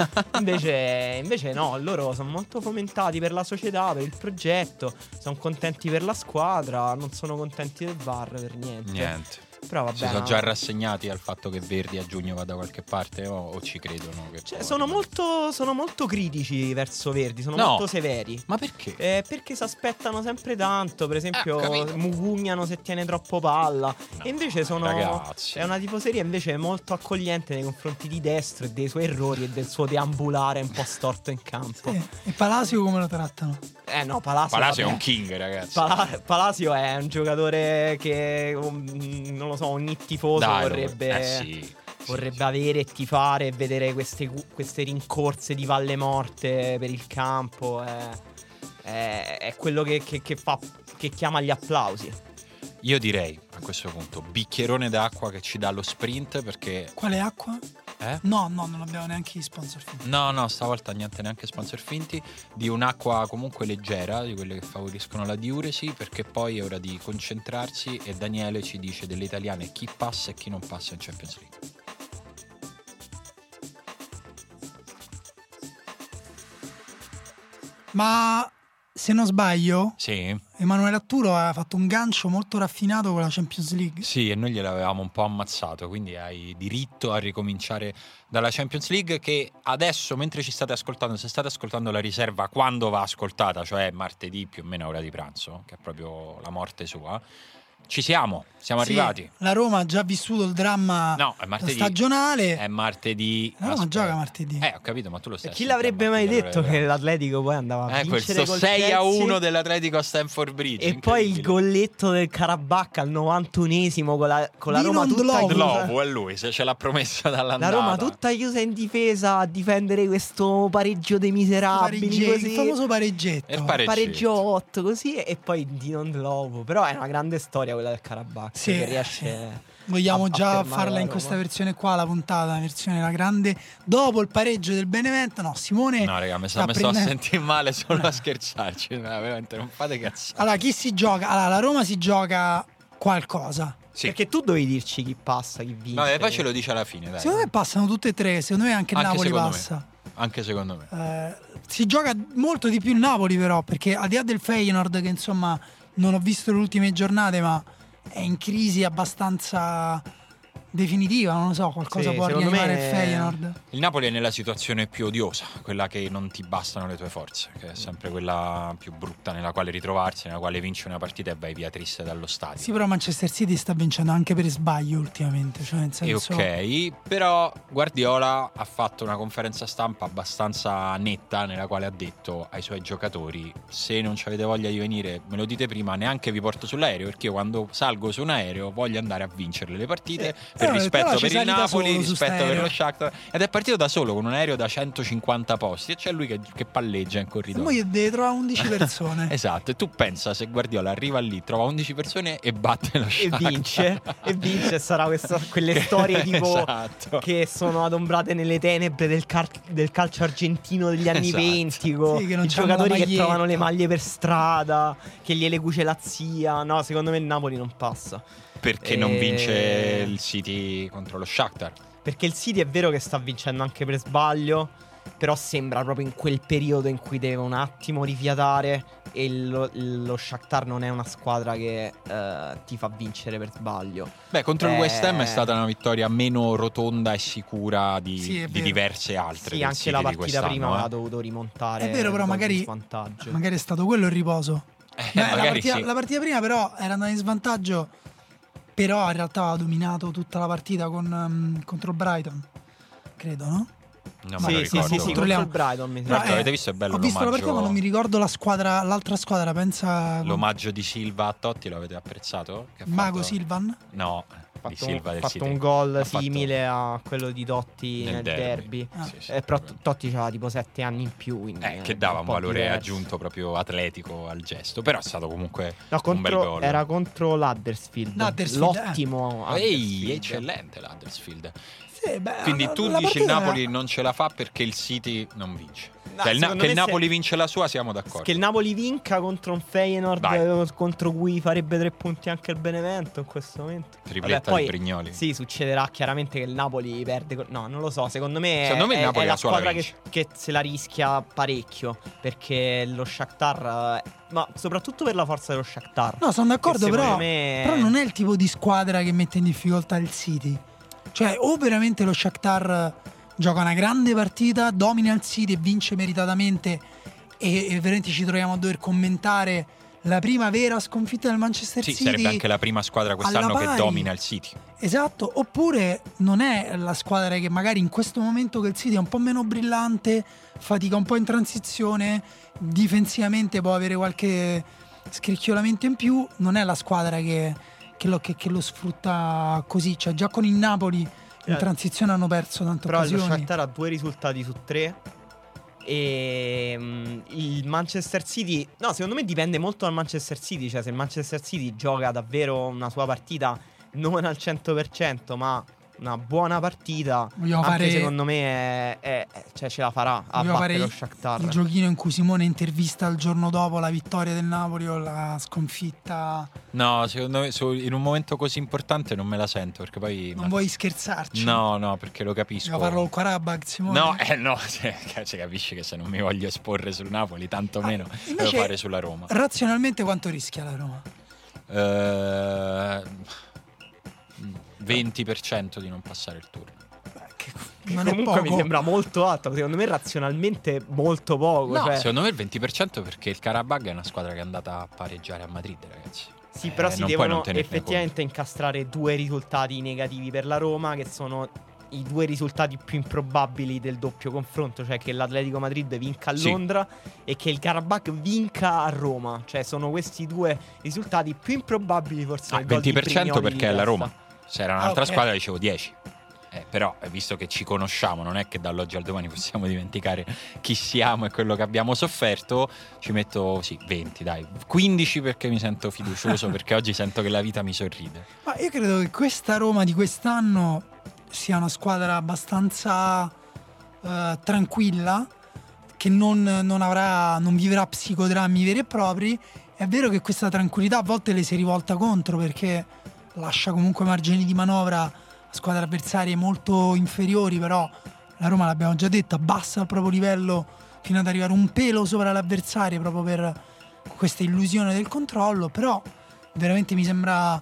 Invece no, loro sono molto fomentati per la società, per il progetto, sono contenti per la squadra, non sono contenti del VAR per niente. Però vabbè, si sono già rassegnati al fatto che Verdi a giugno va da qualche parte o ci credono che sono molto critici verso Verdi, molto severi. Ma perché? Perché si aspettano sempre tanto, per esempio mugugnano se tiene troppo palla, no, e invece ragazzi. È una tifoseria invece molto accogliente nei confronti di Destro e dei suoi errori e del suo deambulare un po' storto in campo. Sì. E Palacio come lo trattano? No, Palacio è un king, ragazzi. Palacio è un giocatore che non lo so, ogni tifoso vorrebbe avere, tifare e vedere queste rincorse di valle morte per il campo. È quello che chiama gli applausi. Io direi a questo punto bicchierone d'acqua che ci dà lo sprint, perché quale acqua? No, non abbiamo neanche gli sponsor finti. No, stavolta niente, neanche sponsor finti. Di un'acqua comunque leggera, di quelle che favoriscono la diuresi, perché poi è ora di concentrarsi. E Daniele ci dice delle italiane chi passa e chi non passa in Champions League. Ma se non sbaglio, sì, Emanuele Atturo ha fatto un gancio molto raffinato con la Champions League. Sì, e noi gliel'avevamo un po' ammazzato, quindi hai diritto a ricominciare dalla Champions League, che adesso, mentre ci state ascoltando, se state ascoltando la riserva quando va ascoltata, cioè martedì più o meno ora di pranzo, che è proprio la morte sua, ci siamo arrivati. La Roma ha già vissuto il dramma stagionale. È martedì. La Roma gioca martedì. Ho capito, ma tu lo sai. Chi l'avrebbe mai detto che l'Atletico poi andava a vincere questo 6-1 dell'Atletico a Stamford Bridge? E poi il golletto del Qarabağ al 91esimo con la Roma tutta chiusa. È lui, se ce l'ha promessa dall'andata. La Roma tutta chiusa in difesa a difendere questo pareggio dei miserabili, così. Il famoso pareggetto. Il pareggio 8, così, e poi Dinon Lobo. Però è una grande storia quella del Qarabağ, sì, che riesce. Vogliamo già farla in questa versione qua, la puntata, la versione la grande, dopo il pareggio del Benevento. No, Simone. No, raga, mi sto a sentire male solo a scherzarci. No, veramente non fate cazzate. Allora, chi si gioca? Allora, la Roma si gioca qualcosa. Sì. Perché tu dovevi dirci chi passa, chi vince. Vabbè, poi ce lo dice alla fine, dai. Secondo me passano tutte e tre, secondo me anche Napoli passa. Anche secondo me. Si gioca molto di più il Napoli, però, perché al di là del Feyenoord, che insomma non ho visto le ultime giornate, ma è in crisi abbastanza definitiva, non lo so, qualcosa può rianimare il Feyenoord. Il Napoli è nella situazione più odiosa, quella che non ti bastano le tue forze, che è sempre quella più brutta nella quale ritrovarsi, nella quale vinci una partita e vai via triste dallo stadio. Sì, però Manchester City sta vincendo anche per sbaglio ultimamente, cioè nel senso. E ok, però Guardiola ha fatto una conferenza stampa abbastanza netta nella quale ha detto ai suoi giocatori: se non ci avete voglia di venire me lo dite prima, neanche vi porto sull'aereo, perché io quando salgo su un aereo voglio andare a vincere le partite. Per rispetto per il Napoli, rispetto per lo Shakhtar. Ed è partito da solo con un aereo da 150 posti e c'è lui che palleggia in corridoio. Poi è dietro a 11 persone. Esatto. E tu pensa se Guardiola arriva lì, trova 11 persone e batte lo Shakhtar e vince. Sarà quelle storie tipo esatto, che sono adombrate nelle tenebre del calcio argentino degli anni '20, con i giocatori che trovano le maglie per strada, che gliele cuce la zia. No, secondo me il Napoli non passa. Perché non vince il City contro lo Shakhtar? Perché il City è vero che sta vincendo anche per sbaglio, però sembra proprio in quel periodo in cui deve un attimo rifiatare. E lo Shakhtar non è una squadra che ti fa vincere per sbaglio. Beh, contro il West Ham è stata una vittoria meno rotonda e sicura di diverse altre. Sì, anche la partita prima l'ha dovuto rimontare. È vero, però magari è stato quello il riposo. La partita prima però era andata in svantaggio, però in realtà ha dominato tutta la partita contro Brighton. credo, no? Non me lo ricordo. Sì, contro il Brighton, mi sembra. Avete visto, è bello. Ho visto la partita, ma non mi ricordo la squadra, l'altra squadra, pensa. L'omaggio di Silva a Totti, lo avete apprezzato? Che Mago fatto... Silvan? No, ha fatto un gol simile a quello di Totti nel derby. Però Totti c'ha tipo 7 anni in più, che dava un valore aggiunto proprio atletico al gesto. Però è stato comunque un bel gol. Era contro l'Huddersfield. L'ottimo. Ehi, eccellente l'Huddersfield. Quindi tu dici il Napoli non ce la fa perché il City non vince. Che il Napoli vince la sua, siamo d'accordo. Che il Napoli vinca contro un Feyenoord, contro cui farebbe 3 punti anche il Benevento in questo momento. Tripletta di Brignoli. Sì, succederà chiaramente che il Napoli perde. No, non lo so. Secondo me il Napoli è la squadra che se la rischia parecchio, perché lo Shakhtar, ma soprattutto per la forza dello Shakhtar. No, sono d'accordo, però non è il tipo di squadra che mette in difficoltà il City. Cioè, o veramente lo Shakhtar gioca una grande partita, domina il City e vince meritatamente, e veramente ci troviamo a dover commentare la prima vera sconfitta del Manchester City. Sì, sarebbe anche la prima squadra quest'anno che domina il City. Esatto, oppure non è la squadra che magari in questo momento che il City è un po' meno brillante, fatica un po' in transizione, difensivamente può avere qualche scricchiolamento in più, non è la squadra che lo sfrutta così. Cioè, già con il Napoli in transizione hanno perso tante occasioni. Però lo Shakhtar ha 2 risultati su 3. E il Manchester City, no, secondo me dipende molto dal Manchester City. Cioè, se il Manchester City gioca davvero una sua partita non al 100%, ma una buona partita, secondo me cioè ce la farà a battere lo Shakhtar. Il giochino in cui Simone intervista il giorno dopo la vittoria del Napoli o la sconfitta. No, secondo me in un momento così importante non me la sento, perché poi non vuoi scherzarci. No, perché lo capisco. Io parlo col Qarabağ, Simone. No, se capisci che se non mi voglio esporre sul Napoli, tanto meno devo fare sulla Roma. Razionalmente quanto rischia la Roma? 20% di non passare il turno. Ma comunque mi sembra molto alto. Secondo me razionalmente molto poco. No, secondo me il 20%, perché il Qarabağ è una squadra che è andata a pareggiare a Madrid, ragazzi. Sì, però si devono effettivamente incastrare 2 risultati negativi per la Roma, che sono i 2 risultati più improbabili del doppio confronto. Cioè che l'Atletico Madrid vinca a Londra e che il Qarabağ vinca a Roma. Cioè sono questi 2 risultati più improbabili, forse. Il 20% perché è la Roma. Se era un'altra squadra dicevo 10, però visto che ci conosciamo, non è che dall'oggi al domani possiamo dimenticare chi siamo e quello che abbiamo sofferto. Ci metto 20, dai, 15, perché mi sento fiducioso, perché oggi sento che la vita mi sorride. Ma io credo che questa Roma di quest'anno sia una squadra abbastanza tranquilla, che non vivrà psicodrammi veri e propri. È vero che questa tranquillità a volte le si è rivolta contro, perché lascia comunque margini di manovra a squadre avversarie molto inferiori. Però la Roma, l'abbiamo già detto, abbassa il proprio livello fino ad arrivare un pelo sopra l'avversario, proprio per questa illusione del controllo. Però veramente mi sembra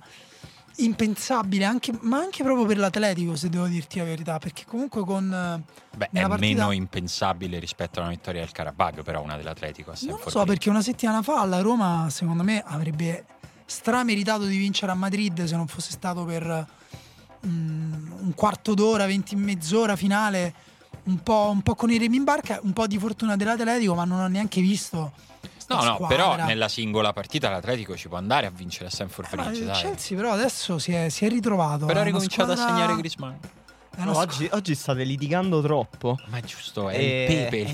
impensabile, ma anche proprio per l'Atletico, se devo dirti la verità, perché comunque è partita... meno impensabile rispetto alla vittoria del Qarabağ, però una dell'Atletico non lo so, perché una settimana fa la Roma secondo me avrebbe strameritato di vincere a Madrid, se non fosse stato per un quarto d'ora, mezz'ora finale, un po' con i remi in barca, un po' di fortuna dell'Atletico, ma non ho neanche visto. No, però nella singola partita l'Atletico ci può andare a vincere a Stamford Bridge. Il Chelsea però adesso si è ritrovato. Però ha ricominciato a segnare Griezmann. Oggi state litigando troppo. Ma è giusto, è il pepe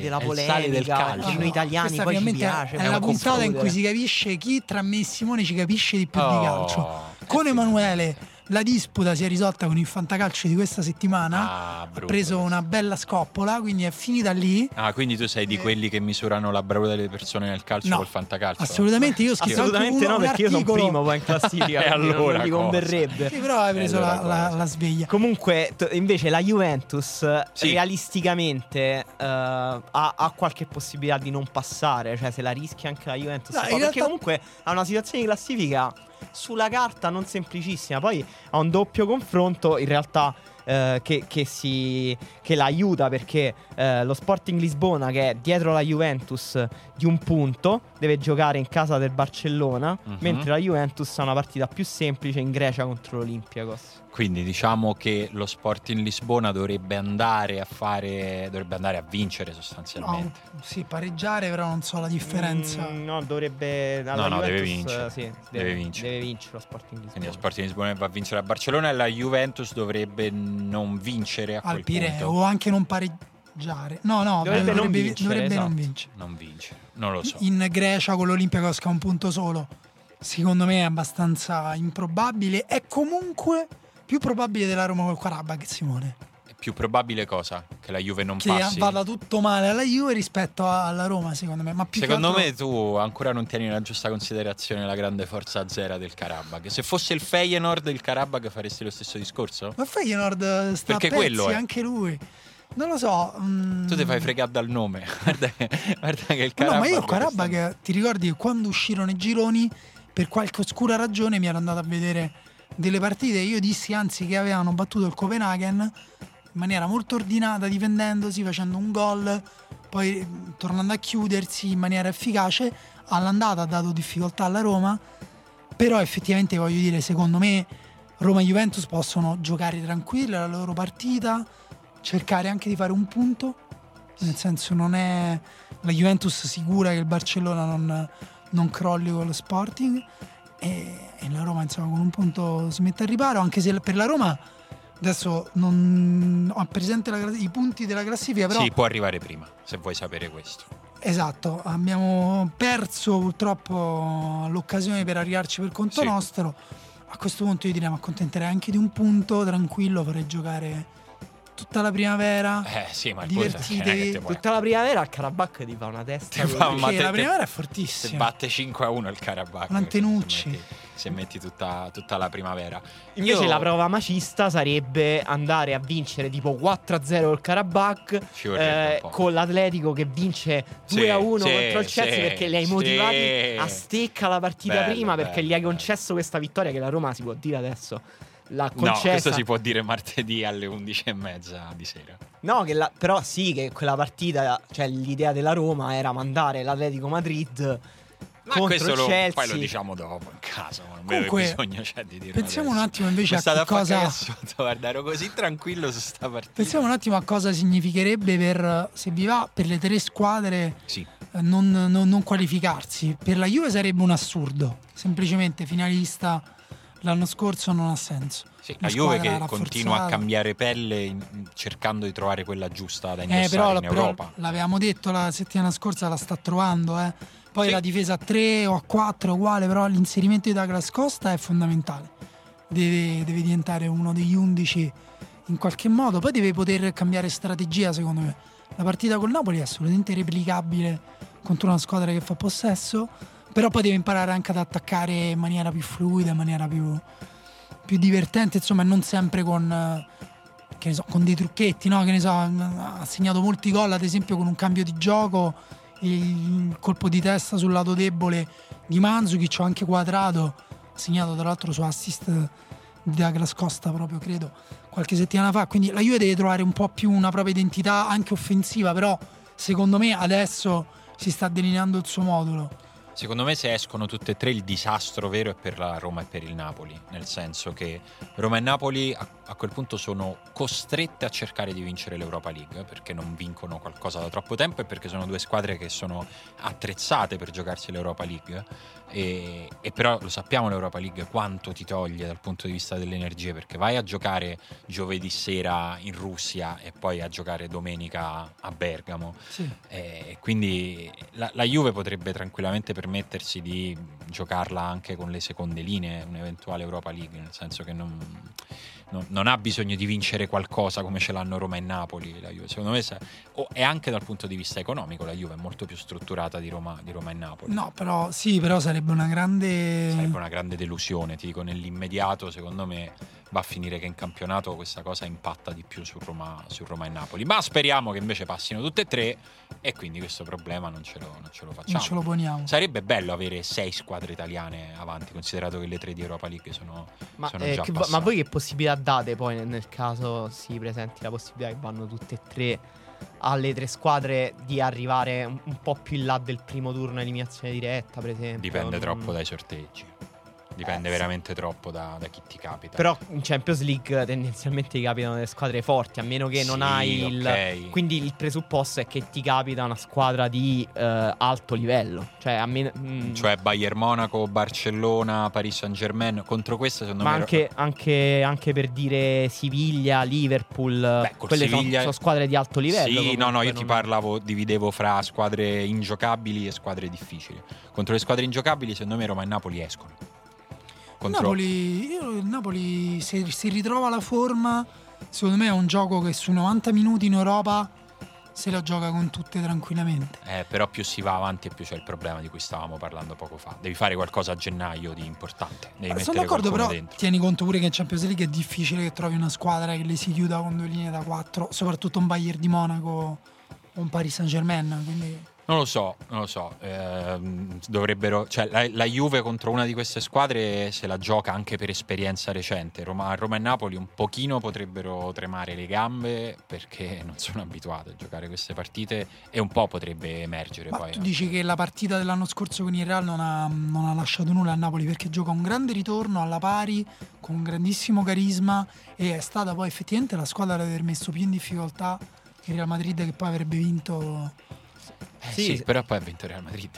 della polemica, il sale del calcio. Noi italiani poi ci piace. È la puntata in cui si capisce chi tra me e Simone ci capisce di più di calcio. Con Emanuele la disputa si è risolta con il fantacalcio di questa settimana. Ha preso una bella scoppola, quindi è finita lì. Quindi tu sei di quelli che misurano la bravura delle persone nel calcio col fantacalcio? Assolutamente, io scrivo assolutamente no, perché io sono primo poi in classifica. E allora mi converrebbe. Sì, però hai preso la sveglia. Comunque invece la Juventus realisticamente ha qualche possibilità di non passare. Cioè se la rischia anche la Juventus, perché comunque ha una situazione di classifica sulla carta non semplicissima. Poi a un doppio confronto in realtà che la aiuta, perché lo Sporting Lisbona, che è dietro la Juventus di un punto, deve giocare in casa del Barcellona, mentre la Juventus ha una partita più semplice in Grecia contro l'Olympiakos. Quindi diciamo che lo Sporting Lisbona dovrebbe andare a vincere sostanzialmente. No, sì, pareggiare, però non so la differenza. Deve vincere. Sì, deve vincere lo Sporting Lisbona. Quindi lo Sporting Lisbona va a vincere a Barcellona e la Juventus dovrebbe non vincere a quel punto. O anche non pareggiare. No, dovrebbe non vincere. Non lo so. In Grecia con l'Olympiakos che ha un punto solo, secondo me è abbastanza improbabile. È comunque più probabile della Roma col Qarabağ, Simone. È più probabile cosa? Che la Juve non passi? Che vada tutto male alla Juve rispetto alla Roma, secondo me. Ma secondo me tu ancora non tieni la giusta considerazione la grande forza zera del Qarabağ. Se fosse il Feyenoord, il Qarabağ faresti lo stesso discorso? Ma il Feyenoord sta a pezzi anche lui. Non lo so. Tu ti fai fregare dal nome. guarda che il Qarabağ. No, ma io il Qarabağ che ti ricordi quando uscirono i gironi, per qualche oscura ragione mi ero andato a vedere delle partite, io dissi anzi che avevano battuto il Copenaghen in maniera molto ordinata, difendendosi, facendo un gol, poi tornando a chiudersi in maniera efficace. All'andata ha dato difficoltà alla Roma, però effettivamente voglio dire, secondo me Roma e Juventus possono giocare tranquilla la loro partita, cercare anche di fare un punto, nel senso non è la Juventus sicura che il Barcellona non crolli con lo Sporting, e la Roma insomma con un punto si mette al riparo, anche se per la Roma adesso non ho presente i punti della classifica, però sì, può arrivare prima, se vuoi sapere questo. Esatto, abbiamo perso purtroppo l'occasione per arrivarci per conto nostro. A questo punto io direi mi accontenterei anche di un punto tranquillo, farei giocare tutta la primavera, ma divertitevi tutta la primavera. Il Qarabağ ti fa una testa, la primavera è fortissima. Se batte 5-1 il Qarabağ, Antenucci, se metti tutta la primavera. Invece la prova macista sarebbe andare a vincere tipo 4-0 il Qarabağ, con l'Atletico che vince 2-1 contro il Chelsea, perché li hai motivati a stecca la partita perché gli hai concesso questa vittoria che la Roma si può dire adesso l'ha concessa. No, questo si può dire martedì alle 11:30 di sera. No, che quella partita, cioè l'idea della Roma era mandare l'Atletico Madrid contro il Chelsea. Poi lo diciamo dopo, in caso. Comunque, pensiamo un attimo invece a cosa. Guarda, ero così tranquillo su sta partita. Pensiamo un attimo a cosa significherebbe per le tre squadre non qualificarsi. Per la Juve sarebbe un assurdo, semplicemente finalista l'anno scorso non ha senso. La Juve che continua a cambiare pelle cercando di trovare quella giusta da indossare in Europa. Però l'avevamo detto la settimana scorsa, la sta trovando, Poi la difesa a 3 o a 4 uguale, però l'inserimento di Douglas Costa è fondamentale. Deve diventare uno degli 11 in qualche modo, poi deve poter cambiare strategia, secondo me. La partita col Napoli è assolutamente replicabile contro una squadra che fa possesso, però poi deve imparare anche ad attaccare in maniera più fluida, in maniera più divertente, insomma, non sempre con dei trucchetti, no? Che ne so, ha segnato molti gol, ad esempio, con un cambio di gioco, il colpo di testa sul lato debole di Mandzukic, anche Quadrato, segnato tra l'altro su assist di Douglas Costa proprio, credo, qualche settimana fa. Quindi la Juve deve trovare un po' più una propria identità, anche offensiva, però secondo me adesso si sta delineando il suo modulo. Secondo me se escono tutte e tre il disastro vero è per la Roma e per il Napoli, nel senso che Roma e Napoli a quel punto sono costrette a cercare di vincere l'Europa League, perché non vincono qualcosa da troppo tempo e perché sono due squadre che sono attrezzate per giocarsi l'Europa League, e però lo sappiamo l'Europa League quanto ti toglie dal punto di vista delle energie, perché vai a giocare giovedì sera in Russia e poi a giocare domenica a Bergamo, quindi la Juve potrebbe tranquillamente permettersi di giocarla anche con le seconde linee un'eventuale Europa League, nel senso che non ha bisogno di vincere qualcosa come ce l'hanno Roma e Napoli. La Juve, secondo me, è anche dal punto di vista economico la Juve è molto più strutturata di Roma e Napoli. No, però sarebbe una grande delusione, ti dico, nell'immediato, secondo me va a finire che in campionato questa cosa impatta di più su Roma e Napoli, ma speriamo che invece passino tutte e tre e quindi questo problema non ce lo facciamo, non ce lo poniamo. Sarebbe bello avere 6 squadre italiane avanti, considerato che le 3 di Europa League sono già passate. Ma voi che possibilità date poi nel caso si presenti la possibilità che vanno tutte e tre, alle 3 squadre di arrivare un po' più in là del primo turno eliminazione diretta, per esempio? Dipende troppo dai sorteggi. Dipende veramente troppo da chi ti capita. Però in Champions League tendenzialmente ti capitano le squadre forti, a meno che non hai il... Quindi il presupposto è che ti capita una squadra di alto livello, cioè cioè Bayern Monaco, Barcellona, Paris Saint-Germain. Contro queste secondo me anche per dire Siviglia, Liverpool. Quelle Siviglia... sono squadre di alto livello. Sì, no, io ti parlavo, dividevo fra squadre ingiocabili e squadre difficili. Contro le squadre ingiocabili secondo me Roma e Napoli escono. Napoli, se si ritrova la forma, secondo me è un gioco che su 90 minuti in Europa se la gioca con tutte tranquillamente. Però più si va avanti e più c'è il problema di cui stavamo parlando poco fa. Devi fare qualcosa a gennaio di importante. Sono d'accordo, però dentro. Tieni conto pure che in Champions League è difficile che trovi una squadra che le si chiuda con 2 linee da 4, soprattutto un Bayern di Monaco o un Paris Saint-Germain, quindi... Non lo so. Dovrebbero, cioè la Juve contro una di queste squadre se la gioca anche per esperienza recente. Roma e Napoli un pochino potrebbero tremare le gambe perché non sono abituate a giocare queste partite e un po' potrebbe emergere. Ma poi tu dici che la partita dell'anno scorso con il Real non ha lasciato nulla a Napoli, perché gioca un grande ritorno alla pari con un grandissimo carisma e è stata poi effettivamente la squadra ad aver messo più in difficoltà il Real Madrid, che poi avrebbe vinto. Sì, però poi ha vinto Real Madrid.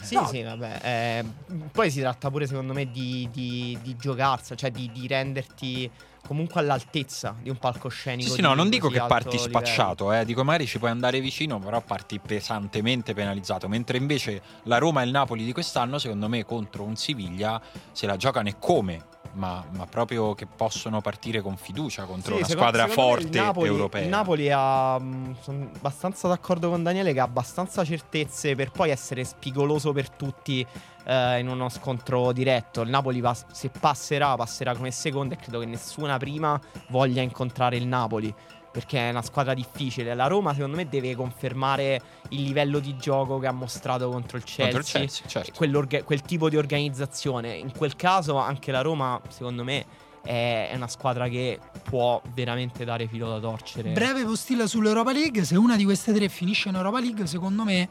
Sì, vabbè. Poi si tratta pure, secondo me, di giocarsi, cioè di renderti comunque all'altezza di un palcoscenico. Sì, no, non dico che parti spacciato, dico magari ci puoi andare vicino, però parti pesantemente penalizzato. Mentre invece la Roma e il Napoli di quest'anno, secondo me, contro un Siviglia se la giocano e come. Ma proprio che possono partire con fiducia contro una squadra forte europea. Il Napoli sono abbastanza d'accordo con Daniele che ha abbastanza certezze per poi essere spigoloso per tutti in uno scontro diretto. Il Napoli se passerà come seconda e credo che nessuna prima voglia incontrare il Napoli, perché è una squadra difficile. La Roma secondo me deve confermare il livello di gioco che ha mostrato contro il Chelsea, certo. Quel tipo di organizzazione. In quel caso anche la Roma secondo me è una squadra che può veramente dare filo da torcere. Breve postilla sull'Europa League: se una di queste tre finisce in Europa League secondo me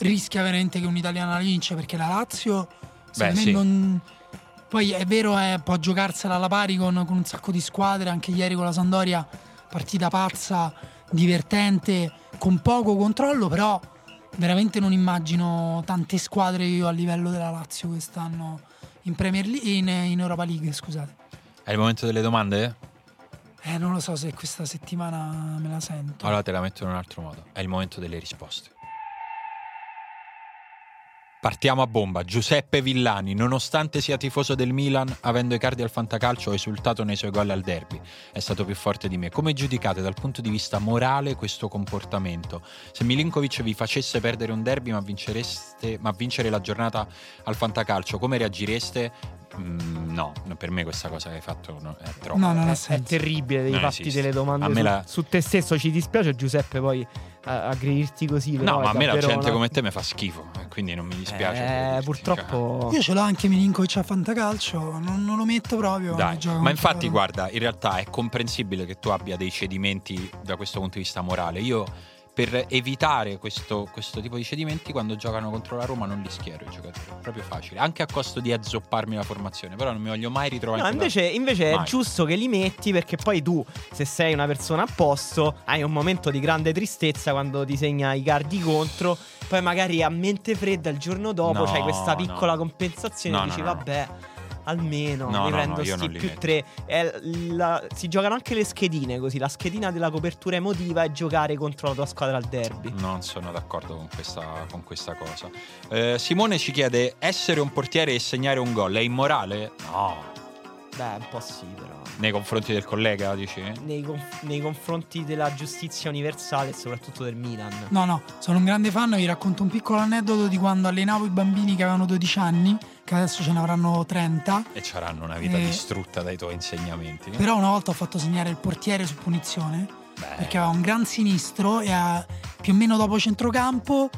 rischia veramente che un'italiana la vince, perché la Lazio non... Poi è vero, può giocarsela alla pari con un sacco di squadre. Anche ieri con la Sampdoria, partita pazza, divertente, con poco controllo, però veramente non immagino tante squadre io a livello della Lazio quest'anno in Premier League, in Europa League, scusate. È il momento delle domande? Non lo so se questa settimana me la sento. Allora te la metto in un altro modo: è il momento delle risposte. Partiamo a bomba. Giuseppe Villani, nonostante sia tifoso del Milan, avendo i cardi al fantacalcio ho esultato nei suoi gol al derby. È stato più forte di me. Come giudicate dal punto di vista morale questo comportamento? Se Milinkovic vi facesse perdere un derby ma vincere la giornata al fantacalcio, come reagireste? No, per me questa cosa che hai fatto è troppo. No, non è terribile. Devi farti delle domande su te stesso. Ci dispiace, Giuseppe, poi aggredirti così. No, ma a me la gente come te mi fa schifo, quindi non mi dispiace. Purtroppo io ce l'ho anche Milinkovic a fantacalcio, non lo metto proprio. Dai, ma infatti guarda, in realtà è comprensibile che tu abbia dei cedimenti da questo punto di vista morale. Io per evitare questo tipo di cedimenti, quando giocano contro la Roma non li schiero i giocatori, è proprio facile, anche a costo di azzopparmi la formazione, però non mi voglio mai ritrovare. No, invece mai. È giusto che li metti, perché poi tu, se sei una persona a posto, hai un momento di grande tristezza quando ti segna i cardi contro, poi magari a mente fredda il giorno dopo c'hai questa piccola compensazione e dici vabbè... Almeno mi prendo sti più 3. Si giocano anche le schedine così. La schedina della copertura emotiva è giocare contro la tua squadra al derby. Non sono d'accordo con questa cosa. Simone ci chiede: essere un portiere e segnare un gol è immorale? No, Beh, un po' sì, però. Nei confronti del collega, dici? Nei confronti della giustizia universale e soprattutto del Milan. No, sono un grande fan. Vi racconto un piccolo aneddoto di quando allenavo i bambini che avevano 12 anni, che adesso ce ne avranno 30. E ci avranno una vita distrutta dai tuoi insegnamenti. Però una volta ho fatto segnare il portiere su punizione. Beh. Perché aveva un gran sinistro e più o meno dopo centrocampo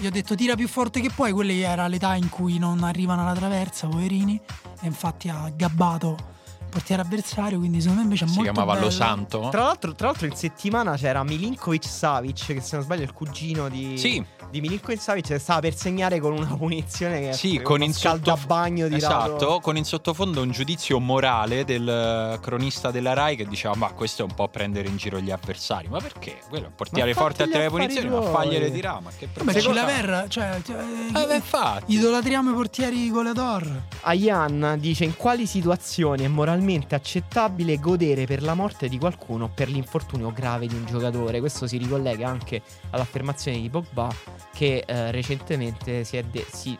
gli ho detto tira più forte che puoi. Quella era l'età in cui non arrivano alla traversa, poverini. E infatti ha gabbato il portiere avversario, quindi secondo me invece è molto bello. Si chiamava Lo Santo. Tra l'altro in settimana c'era Milinkovic Savic, che se non sbaglio è il cugino di Milinkovic Savic, che stava per segnare con una punizione che sì, con un scaldabagno tirato. Esatto, con in sottofondo un giudizio morale del cronista della Rai che diceva ma questo è un po' prendere in giro gli avversari. Ma perché? Quello portiere forte a tre punizioni, ma fagliele tirare. Ma che problema? C'è la verra, infatti. Idolatriamo i portieri goleador. Ayan dice: in quali situazioni è moralmente accettabile godere per la morte di qualcuno o per l'infortunio grave di un giocatore? Questo si ricollega anche all'affermazione di Pogba, che recentemente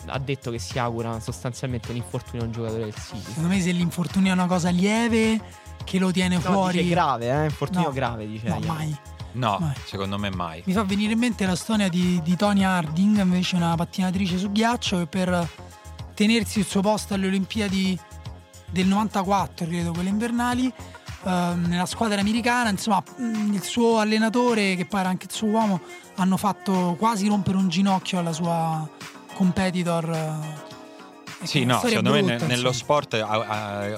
ha detto che si augura sostanzialmente un infortunio a un giocatore del City. Secondo me se l'infortunio è una cosa lieve che lo tiene fuori. Dice grave, infortunio grave, dice. No, mai. No, mai. Secondo me mai. Mi fa venire in mente la storia di Tony Harding, invece una pattinatrice su ghiaccio, che per tenersi il suo posto alle Olimpiadi del 94, credo, quelle invernali, nella squadra americana, insomma, il suo allenatore, che poi era anche il suo uomo, hanno fatto quasi rompere un ginocchio alla sua competitor. Sì, no, secondo me nello sport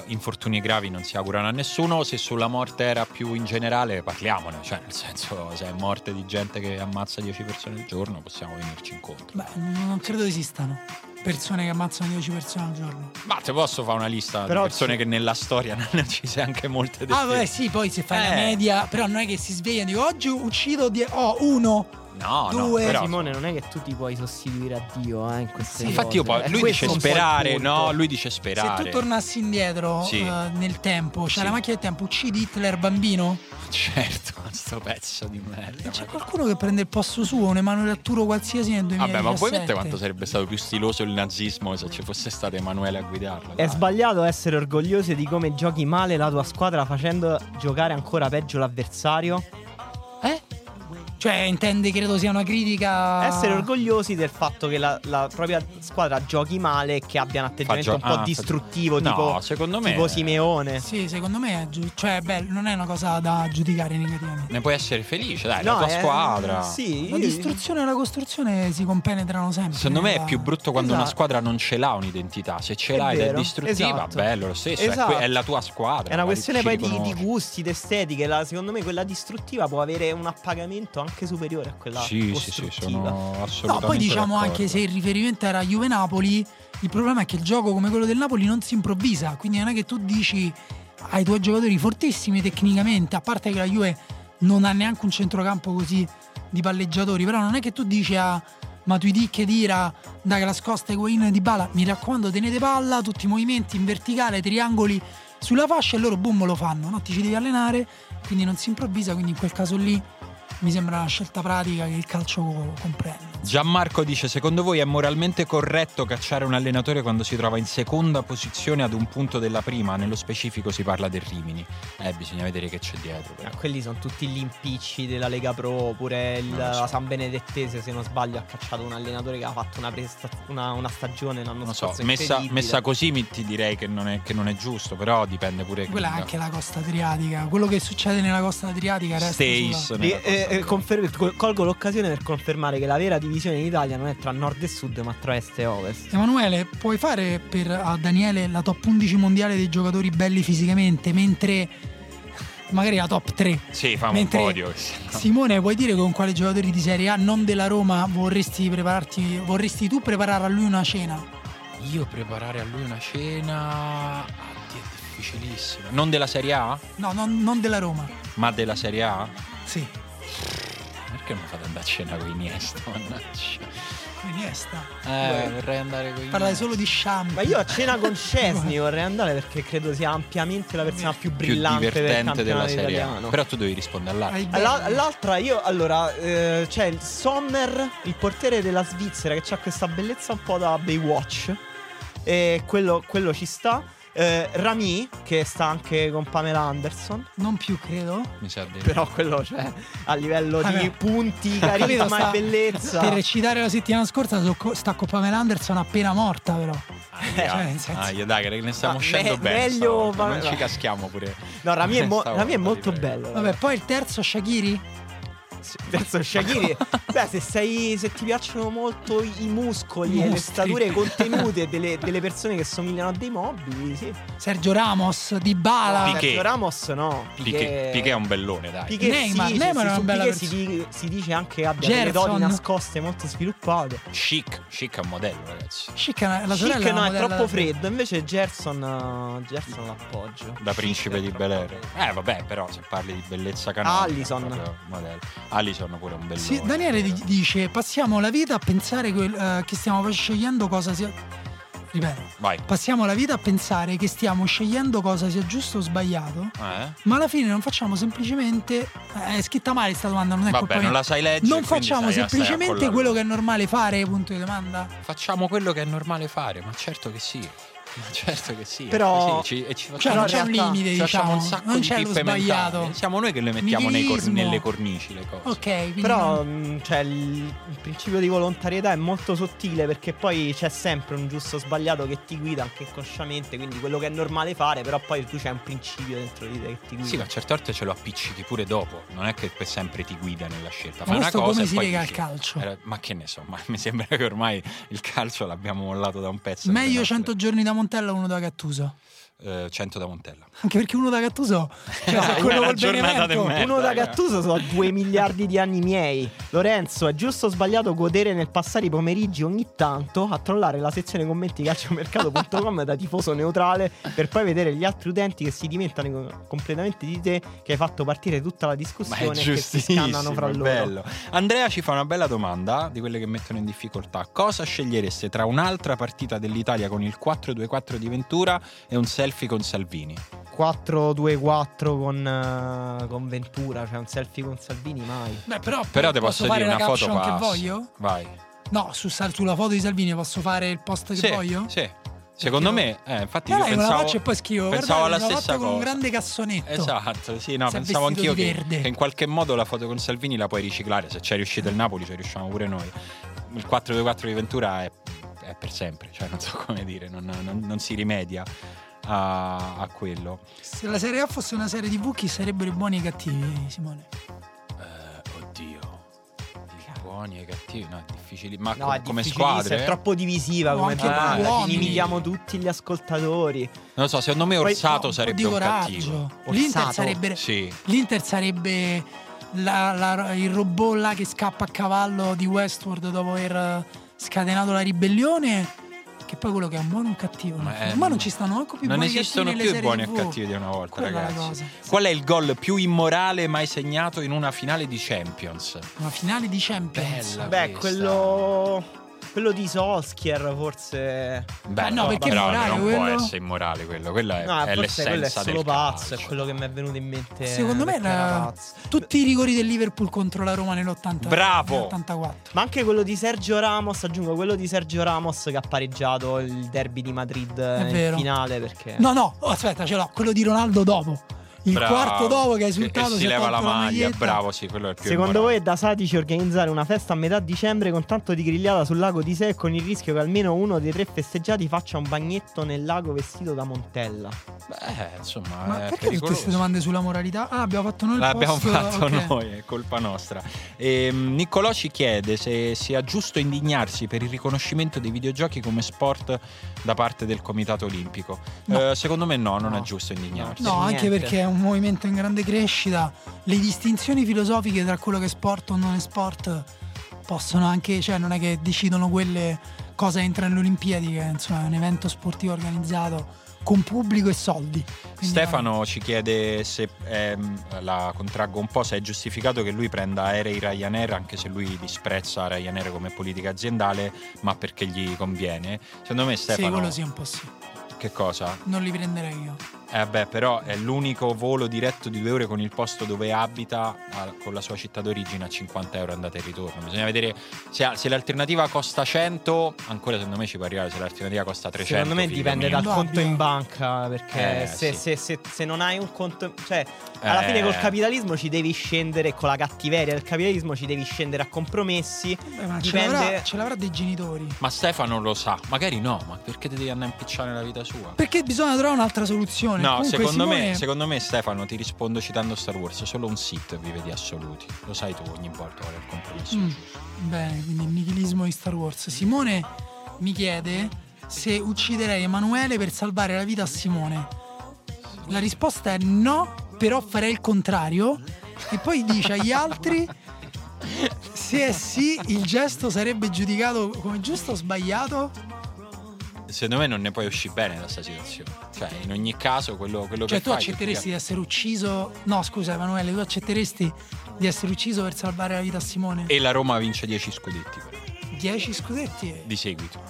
infortuni gravi non si augurano a nessuno. Se sulla morte era più in generale, parliamone, cioè nel senso, se è morte di gente che ammazza 10 persone al giorno, possiamo venirci incontro. Beh, non credo esistano persone che ammazzano 10 persone al giorno. Ma te posso fare una lista però di persone che nella storia non ci sei anche molte. Vabbè, sì, poi se fai la media, però non è che si sveglia e dico oggi uccido uno. No, però Simone, non è che tu ti puoi sostituire a Dio in queste cose. Infatti lui dice sperare, no? Lui dice sperare. Se tu tornassi indietro nel tempo, c'è la macchina del tempo, uccidi Hitler bambino? Certo, sto pezzo di merda. E c'è qualcuno che prende il posto suo, un Emanuele Arturo qualsiasi nel 2017. Vabbè, ma voi vedete quanto sarebbe stato più stiloso il nazismo se ci fosse stato Emanuele a guidarlo? È sbagliato essere orgogliosi di come giochi male la tua squadra facendo giocare ancora peggio l'avversario? Cioè, intende, credo sia una critica. Essere orgogliosi del fatto che la propria squadra giochi male e che abbia un atteggiamento un po' distruttivo, tipo, secondo me, tipo Simeone. Sì, secondo me è non è una cosa da giudicare negativamente. Ne puoi essere felice, dai, la tua squadra. Sì. La distruzione e la costruzione si compenetrano sempre. Secondo me è più brutto quando una squadra non ce l'ha un'identità. Se ce l'hai ed è distruttiva, bello lo stesso. Esatto. È la tua squadra. È una questione poi di gusti, di estetiche. Secondo me quella distruttiva può avere un appagamento anche superiore a quella costruttiva. Sì, sono assolutamente poi diciamo d'accordo. Anche se il riferimento era Juve-Napoli, il problema è che il gioco come quello del Napoli non si improvvisa, quindi non è che tu dici ai tuoi giocatori fortissimi tecnicamente, a parte che la Juve non ha neanche un centrocampo così di palleggiatori, però non è che tu dici a Matuidi, Khedira, Douglas Costa, Higuain e Dybala mi raccomando tenete palla, tutti i movimenti in verticale, triangoli sulla fascia, e loro boom lo fanno, no? Ti ci devi allenare, quindi non si improvvisa, quindi in quel caso lì mi sembra una scelta pratica che il calcio comprende. Gianmarco dice: secondo voi è moralmente corretto cacciare un allenatore quando si trova in seconda posizione ad un punto della prima? Nello specifico si parla del Rimini. Bisogna vedere che c'è dietro. Ma quelli sono tutti gli impicci della Lega Pro, pure la San Benedettese, se non sbaglio, ha cacciato un allenatore che ha fatto una stagione l'anno scorso. Messa così ti direi che non è giusto, però dipende pure. Quella è anche la costa adriatica. Quello che succede nella costa adriatica resta colgo l'occasione per confermare che la vera divisione in Italia non è tra nord e sud, ma tra est e ovest. Emanuele, puoi fare per a Daniele la top 11 mondiale dei giocatori belli fisicamente, mentre magari la top 3? Sì, fammi un podio. Simone, puoi dire con quale giocatore di Serie A non della Roma vorresti tu preparare a lui una cena? Io preparare a lui una cena? Addio, è difficilissimo. Non della Serie A? No, non della Roma. Ma della Serie A? Sì. Perché non fate andare a cena con Iniesta? Mannaggia. Con Iniesta? Vorrei andare con Iniesta. Parlare solo di Sciampi. Ma io a cena con Szczęsny vorrei andare, perché credo sia ampiamente la persona più brillante, più divertente della serie. Però tu devi rispondere all'altra. L'altra, io allora c'è il Sommer, il portiere della Svizzera, che ha questa bellezza un po' da Baywatch. E quello ci sta. Rami, che sta anche con Pamela Anderson. Non più, credo. Mi sa bene. Però quello, cioè, a livello di punti, carisma sta, e bellezza. Per recitare la settimana scorsa sta con Pamela Anderson appena morta, però. Cioè, dai, che ne stiamo uscendo bene. Meglio, non ci caschiamo pure. No, Rami è molto bello. Vabbè, poi il terzo, Shaqiri. Verso Shaqiri, beh, se ti piacciono molto i muscoli e le stature contenute delle persone che somigliano a dei mobili, sì. Sergio Ramos, Dybala. Piqué. Sergio Ramos, no. Piqué è un bellone, dai. Piqué, Neymar, sì, Neymar sì, è una bella persona. Si dice anche abbia delle doti nascoste molto sviluppate. Chic è un modello, ragazzi. Chic è la sorella. Chic no, è troppo freddo. Invece Gerson l'appoggio. Da principe di Bel Air. Vabbè, però se parli di bellezza canonica. Allison. Sono pure un bel sì, Daniele dice: passiamo la vita a pensare che stiamo scegliendo cosa sia. Ripeto. Vai. Passiamo la vita a pensare che stiamo scegliendo cosa sia giusto o sbagliato. Ma alla fine non facciamo semplicemente. È scritta male sta domanda, non è colpa mia. Non la sai leggere. Non facciamo semplicemente quello che è normale fare. Punto di domanda. Facciamo quello che è normale fare, ma certo che sì. Però così, cioè, non c'è un limite, diciamo, un sacco non di c'è lo sbagliato mentali. Siamo noi che le mettiamo nelle cornici le cose. Ok, però cioè, il principio di volontarietà è molto sottile, perché poi c'è sempre un giusto o sbagliato che ti guida anche inconsciamente, quindi quello che è normale fare, però poi tu c'è un principio dentro di te che ti guida. Sì, ma a certe volte ce lo appiccichi pure dopo, non è che sempre ti guida nella scelta. Fai una cosa come e si lega al calcio. Ma che ne so, ma mi sembra che ormai il calcio l'abbiamo mollato da un pezzo. Meglio 100 giorni da Montella o uno da Gattuso? 100 da Montella. Anche perché uno da Gattuso, cioè, se quello col Benevento, merda, uno da Gattuso sono 2 miliardi di anni miei. Lorenzo, è giusto o sbagliato godere nel passare i pomeriggi ogni tanto a trollare la sezione commenti calciomercato.com da tifoso neutrale, per poi vedere gli altri utenti che si dimenticano completamente di te, che hai fatto partire tutta la discussione e che si scannano fra loro. Bello. Andrea ci fa una bella domanda, di quelle che mettono in difficoltà: cosa scegliereste tra un'altra partita dell'Italia con il 4-2-4 di Ventura e un selfie con Salvini? 4-2-4 con Ventura, cioè un selfie con Salvini mai. Beh, però te posso dire una foto qua. Che voglio? Vai. No, sulla foto di Salvini posso fare il post che voglio? Sì. Secondo me, infatti io pensavo, la faccio e poi scrivo, pensavo guarda, la stessa cosa, con un grande cassonetto. Esatto, sì, no, pensavo anch'io che in qualche modo la foto con Salvini la puoi riciclare, se c'è riuscito il Napoli ci riusciamo pure noi. Il 4-2-4 di Ventura è per sempre, cioè non so come dire, non si rimedia a quello. Se la Serie A fosse una serie di buchi, sarebbero i buoni e i cattivi, Simone. Oddio, i buoni e i cattivi, no, è difficile. Ma no, come squadre è troppo divisiva, no, come inimichiamo tutti gli ascoltatori. Non lo so, secondo me Orsato sarebbe un cattivo. L'Inter sarebbe L'Inter sarebbe il robot là che scappa a cavallo di Westworld dopo aver scatenato la ribellione. Che poi quello che è un buono o un cattivo. Ma non ci stanno anche più. Non esistono più i buoni e cattivi di una volta, quella ragazzi. Qual è il gol più immorale mai segnato in una finale di Champions? Una finale di Champions? Bella. Beh, questa. Quello di Solskjaer forse. Beh, no, perché immorale, non quello... può essere immorale quello. Quella è l'essenza del calcio. È solo pazzo, è quello che mi è venuto in mente. Secondo me era tutti i rigori del Liverpool contro la Roma nell'80. Bravo. Nell'84. Ma anche quello di Sergio Ramos, aggiungo quello di Sergio Ramos che ha pareggiato il derby di Madrid in finale, perché No, aspetta, ce l'ho, quello di Ronaldo dopo. Il quarto dopo che hai esultato si leva la maglia, bravo, sì, quello è il più secondo immorale. Voi è da sadici organizzare una festa a metà dicembre con tanto di grigliata sul lago di sé, con il rischio che almeno uno dei 3 festeggiati faccia un bagnetto nel lago vestito da Montella. Beh, insomma, ma perché pericoloso. Tutte queste domande sulla moralità? Abbiamo fatto noi noi, è colpa nostra. Niccolò ci chiede se sia giusto indignarsi per il riconoscimento dei videogiochi come sport da parte del Comitato Olimpico. No. Secondo me no, non è giusto indignarsi. No, anche perché è un movimento in grande crescita. Le distinzioni filosofiche tra quello che è sport o non è sport possono anche, cioè non è che decidono quelle cosa entra alle Olimpiadi, che insomma è un evento sportivo organizzato con pubblico e soldi. Quindi Stefano ci chiede se la contraggo un po', se è giustificato che lui prenda aerei Ryanair, anche se lui disprezza Ryanair come politica aziendale, ma perché gli conviene. Secondo me Stefano sì, quello sia un po' sì. Che cosa? Non li prenderei io. Beh, però è l'unico volo diretto di 2 ore con il posto dove abita, con la sua città d'origine, a €50 andata e ritorno. Bisogna vedere se l'alternativa costa 100, ancora secondo me ci può arrivare. Se l'alternativa costa 300, secondo me dipende dal conto in banca, perché se non hai un conto, cioè alla fine col capitalismo ci devi scendere, con la cattiveria del capitalismo ci devi scendere a compromessi. Ma dipende... ce l'avrà dei genitori. Ma Stefano lo sa, magari no, ma perché ti devi andare a impicciare la vita sua? Perché bisogna trovare un'altra soluzione. No, secondo me Stefano, ti rispondo citando Star Wars, solo un Sith vive di assoluti. Lo sai tu ogni volta qual è il compromesso giusto. Bene, quindi il nichilismo di Star Wars. Simone mi chiede se ucciderei Emanuele per salvare la vita a Simone. La risposta è no, però farei il contrario. E poi dice agli altri se è sì, il gesto sarebbe giudicato come giusto o sbagliato. Secondo me non ne puoi uscire bene da sta situazione. Cioè, in ogni caso, quello che fai. Cioè, tu accetteresti di essere ucciso? No, scusa, Emanuele, tu accetteresti di essere ucciso per salvare la vita a Simone? E la Roma vince 10 scudetti. 10 scudetti? Di seguito.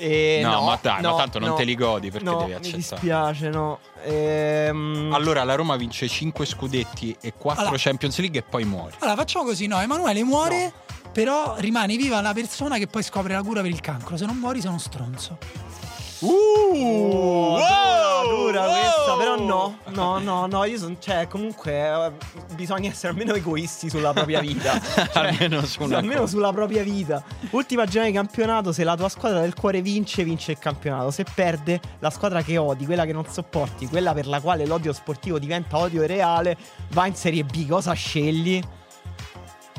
No, ma dai, ma tanto non te li godi, perché devi accettare. Mi dispiace, no. Allora, la Roma vince 5 scudetti e 4 Champions League e poi muore. Allora, facciamo così, no? Emanuele muore. No. Però rimane viva la persona che poi scopre la cura per il cancro. Se non muori sei uno stronzo. Dura questa, però no, io sono, cioè, comunque bisogna essere almeno egoisti sulla propria vita. Cioè, almeno sulla propria vita. Ultima giornata di campionato, se la tua squadra del cuore vince il campionato. Se perde, la squadra che odi, quella che non sopporti, quella per la quale l'odio sportivo diventa odio reale, va in Serie B. Cosa scegli?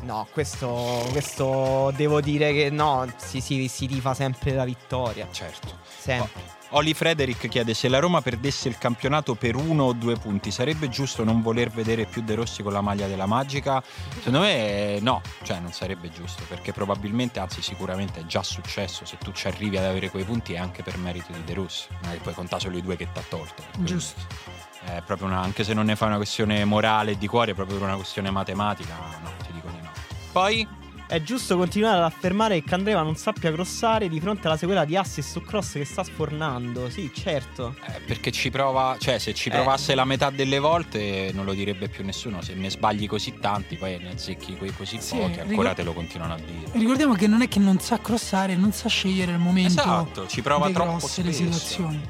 No, questo devo dire che no, si tifa sempre la vittoria. Certo, sempre. Oli Frederick chiede: se la Roma perdesse il campionato per 1 o 2 punti, sarebbe giusto non voler vedere più De Rossi con la maglia della Magica? Secondo me no, cioè non sarebbe giusto, perché probabilmente, anzi sicuramente è già successo. Se tu ci arrivi ad avere quei punti è anche per merito di De Rossi, e puoi contare solo i 2 che t'ha tolto. Giusto. È proprio anche se non ne fai una questione morale di cuore, è proprio una questione matematica. No, ti dico di no. Poi è giusto continuare ad affermare che Candreva non sappia crossare di fronte alla sequela di assist su cross che sta sfornando. Sì, certo. Perché ci prova, cioè se ci provasse la metà delle volte non lo direbbe più nessuno. Se ne sbagli così tanti, poi ne azzecchi così pochi, ancora te lo continuano a dire. Ricordiamo che non è che non sa crossare, non sa scegliere il momento. Esatto, ci prova troppo spesso.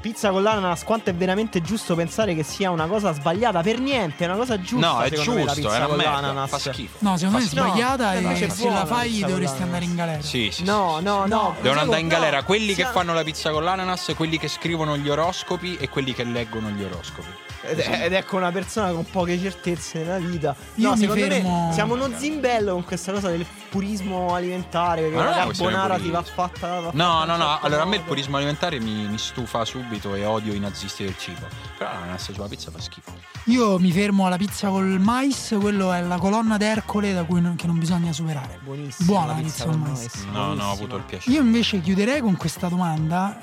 Pizza con l'ananas, quanto è veramente giusto pensare che sia una cosa sbagliata? Per niente, è una cosa giusta. No, è giusto, me, la pizza è una merda, fa schifo. No, secondo me è sbagliata, e fai, dovresti andare in galera. Sì. No. Devono andare in galera quelli che fanno la pizza con l'ananas, quelli che scrivono gli oroscopi e quelli che leggono gli oroscopi. Ed ecco una persona con poche certezze nella vita. No, secondo me siamo uno zimbello con questa cosa del purismo alimentare. Ma la carbonara ti va fatta. No. Allora a me il purismo alimentare mi stufa subito e odio i nazisti del cibo. Però l'ananas sulla pizza fa schifo. Io mi fermo alla pizza col mais, quello è la colonna d'Ercole da cui che non bisogna superare. Buona pizza al mais. No, ho avuto il piacere. Io invece chiuderei con questa domanda: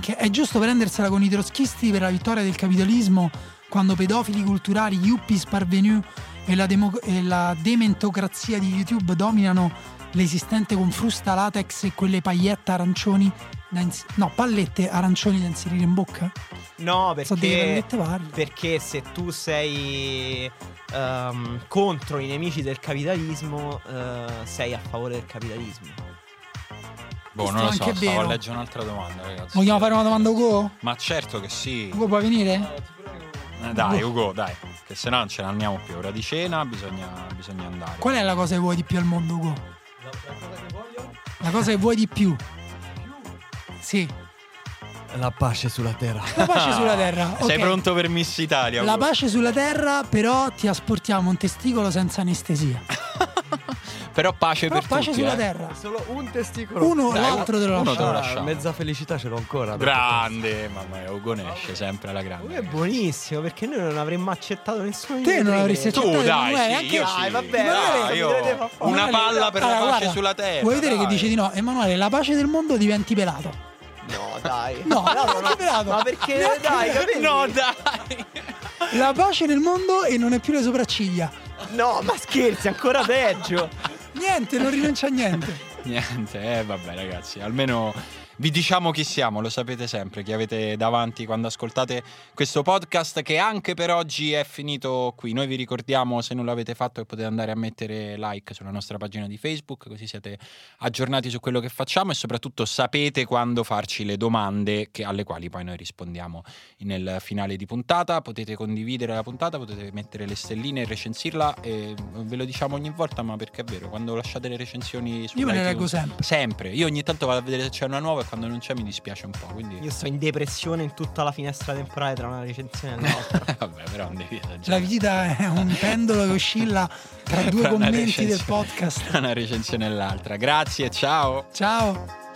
che è giusto prendersela con i trotskisti per la vittoria del capitalismo quando pedofili culturali, yuppies parvenus e la dementocrazia di YouTube dominano l'esistente con frusta latex e quelle pallette arancioni da inserire in bocca? No, perché se tu sei contro i nemici del capitalismo, sei a favore del capitalismo. Boh, non lo so, stavo a leggere un'altra domanda, ragazzi. Vogliamo fare una domanda a Ugo? Ma certo che sì. Ugo può venire? Dai Ugo, dai, che se no non ce ne andiamo più. Ora di cena, bisogna andare. Qual è la cosa che vuoi di più al mondo, Ugo? La cosa che vuoi di più? Sì. La pace sulla terra. Okay. Sei pronto per Miss Italia? Ugo. La pace sulla terra, però ti asportiamo un testicolo senza anestesia. Però pace per tutti. Pace sulla terra. Solo un testicolo. Uno, dai, l'altro te lo lasciamo. Mezza felicità ce l'ho ancora. Grande, mamma mia, Ugo esce sempre alla grande. Ugo è buonissimo, perché noi non avremmo accettato nessuno. Te non avresti accettato. Tu dai, anche dai, vabbè. Io una palla per la pace sulla terra. Vuoi vedere che dici di no? Emanuele, la pace del mondo, diventi pelato. No, dai. Ma perché dai, capito? No, dai. La pace nel mondo e non è più le sopracciglia. No, ma scherzi, ancora peggio. Niente, non rinuncia a niente. Vabbè, ragazzi, almeno vi diciamo chi siamo, lo sapete sempre, chi avete davanti quando ascoltate questo podcast, che anche per oggi è finito qui. Noi vi ricordiamo, se non l'avete fatto, che potete andare a mettere like sulla nostra pagina di Facebook, così siete aggiornati su quello che facciamo e soprattutto sapete quando farci le domande alle quali poi noi rispondiamo nel finale di puntata. Potete condividere la puntata, potete mettere le stelline e recensirla, e ve lo diciamo ogni volta, ma perché è vero, quando lasciate le recensioni su, io me le leggo sempre. Io ogni tanto vado a vedere se c'è una nuova e quando non c'è mi dispiace un po', quindi io sto in depressione in tutta la finestra temporale tra una recensione e l'altra. Vabbè, però non devi esagerare. La vita è un pendolo che oscilla tra due commenti del podcast, tra una recensione e l'altra. Grazie, ciao.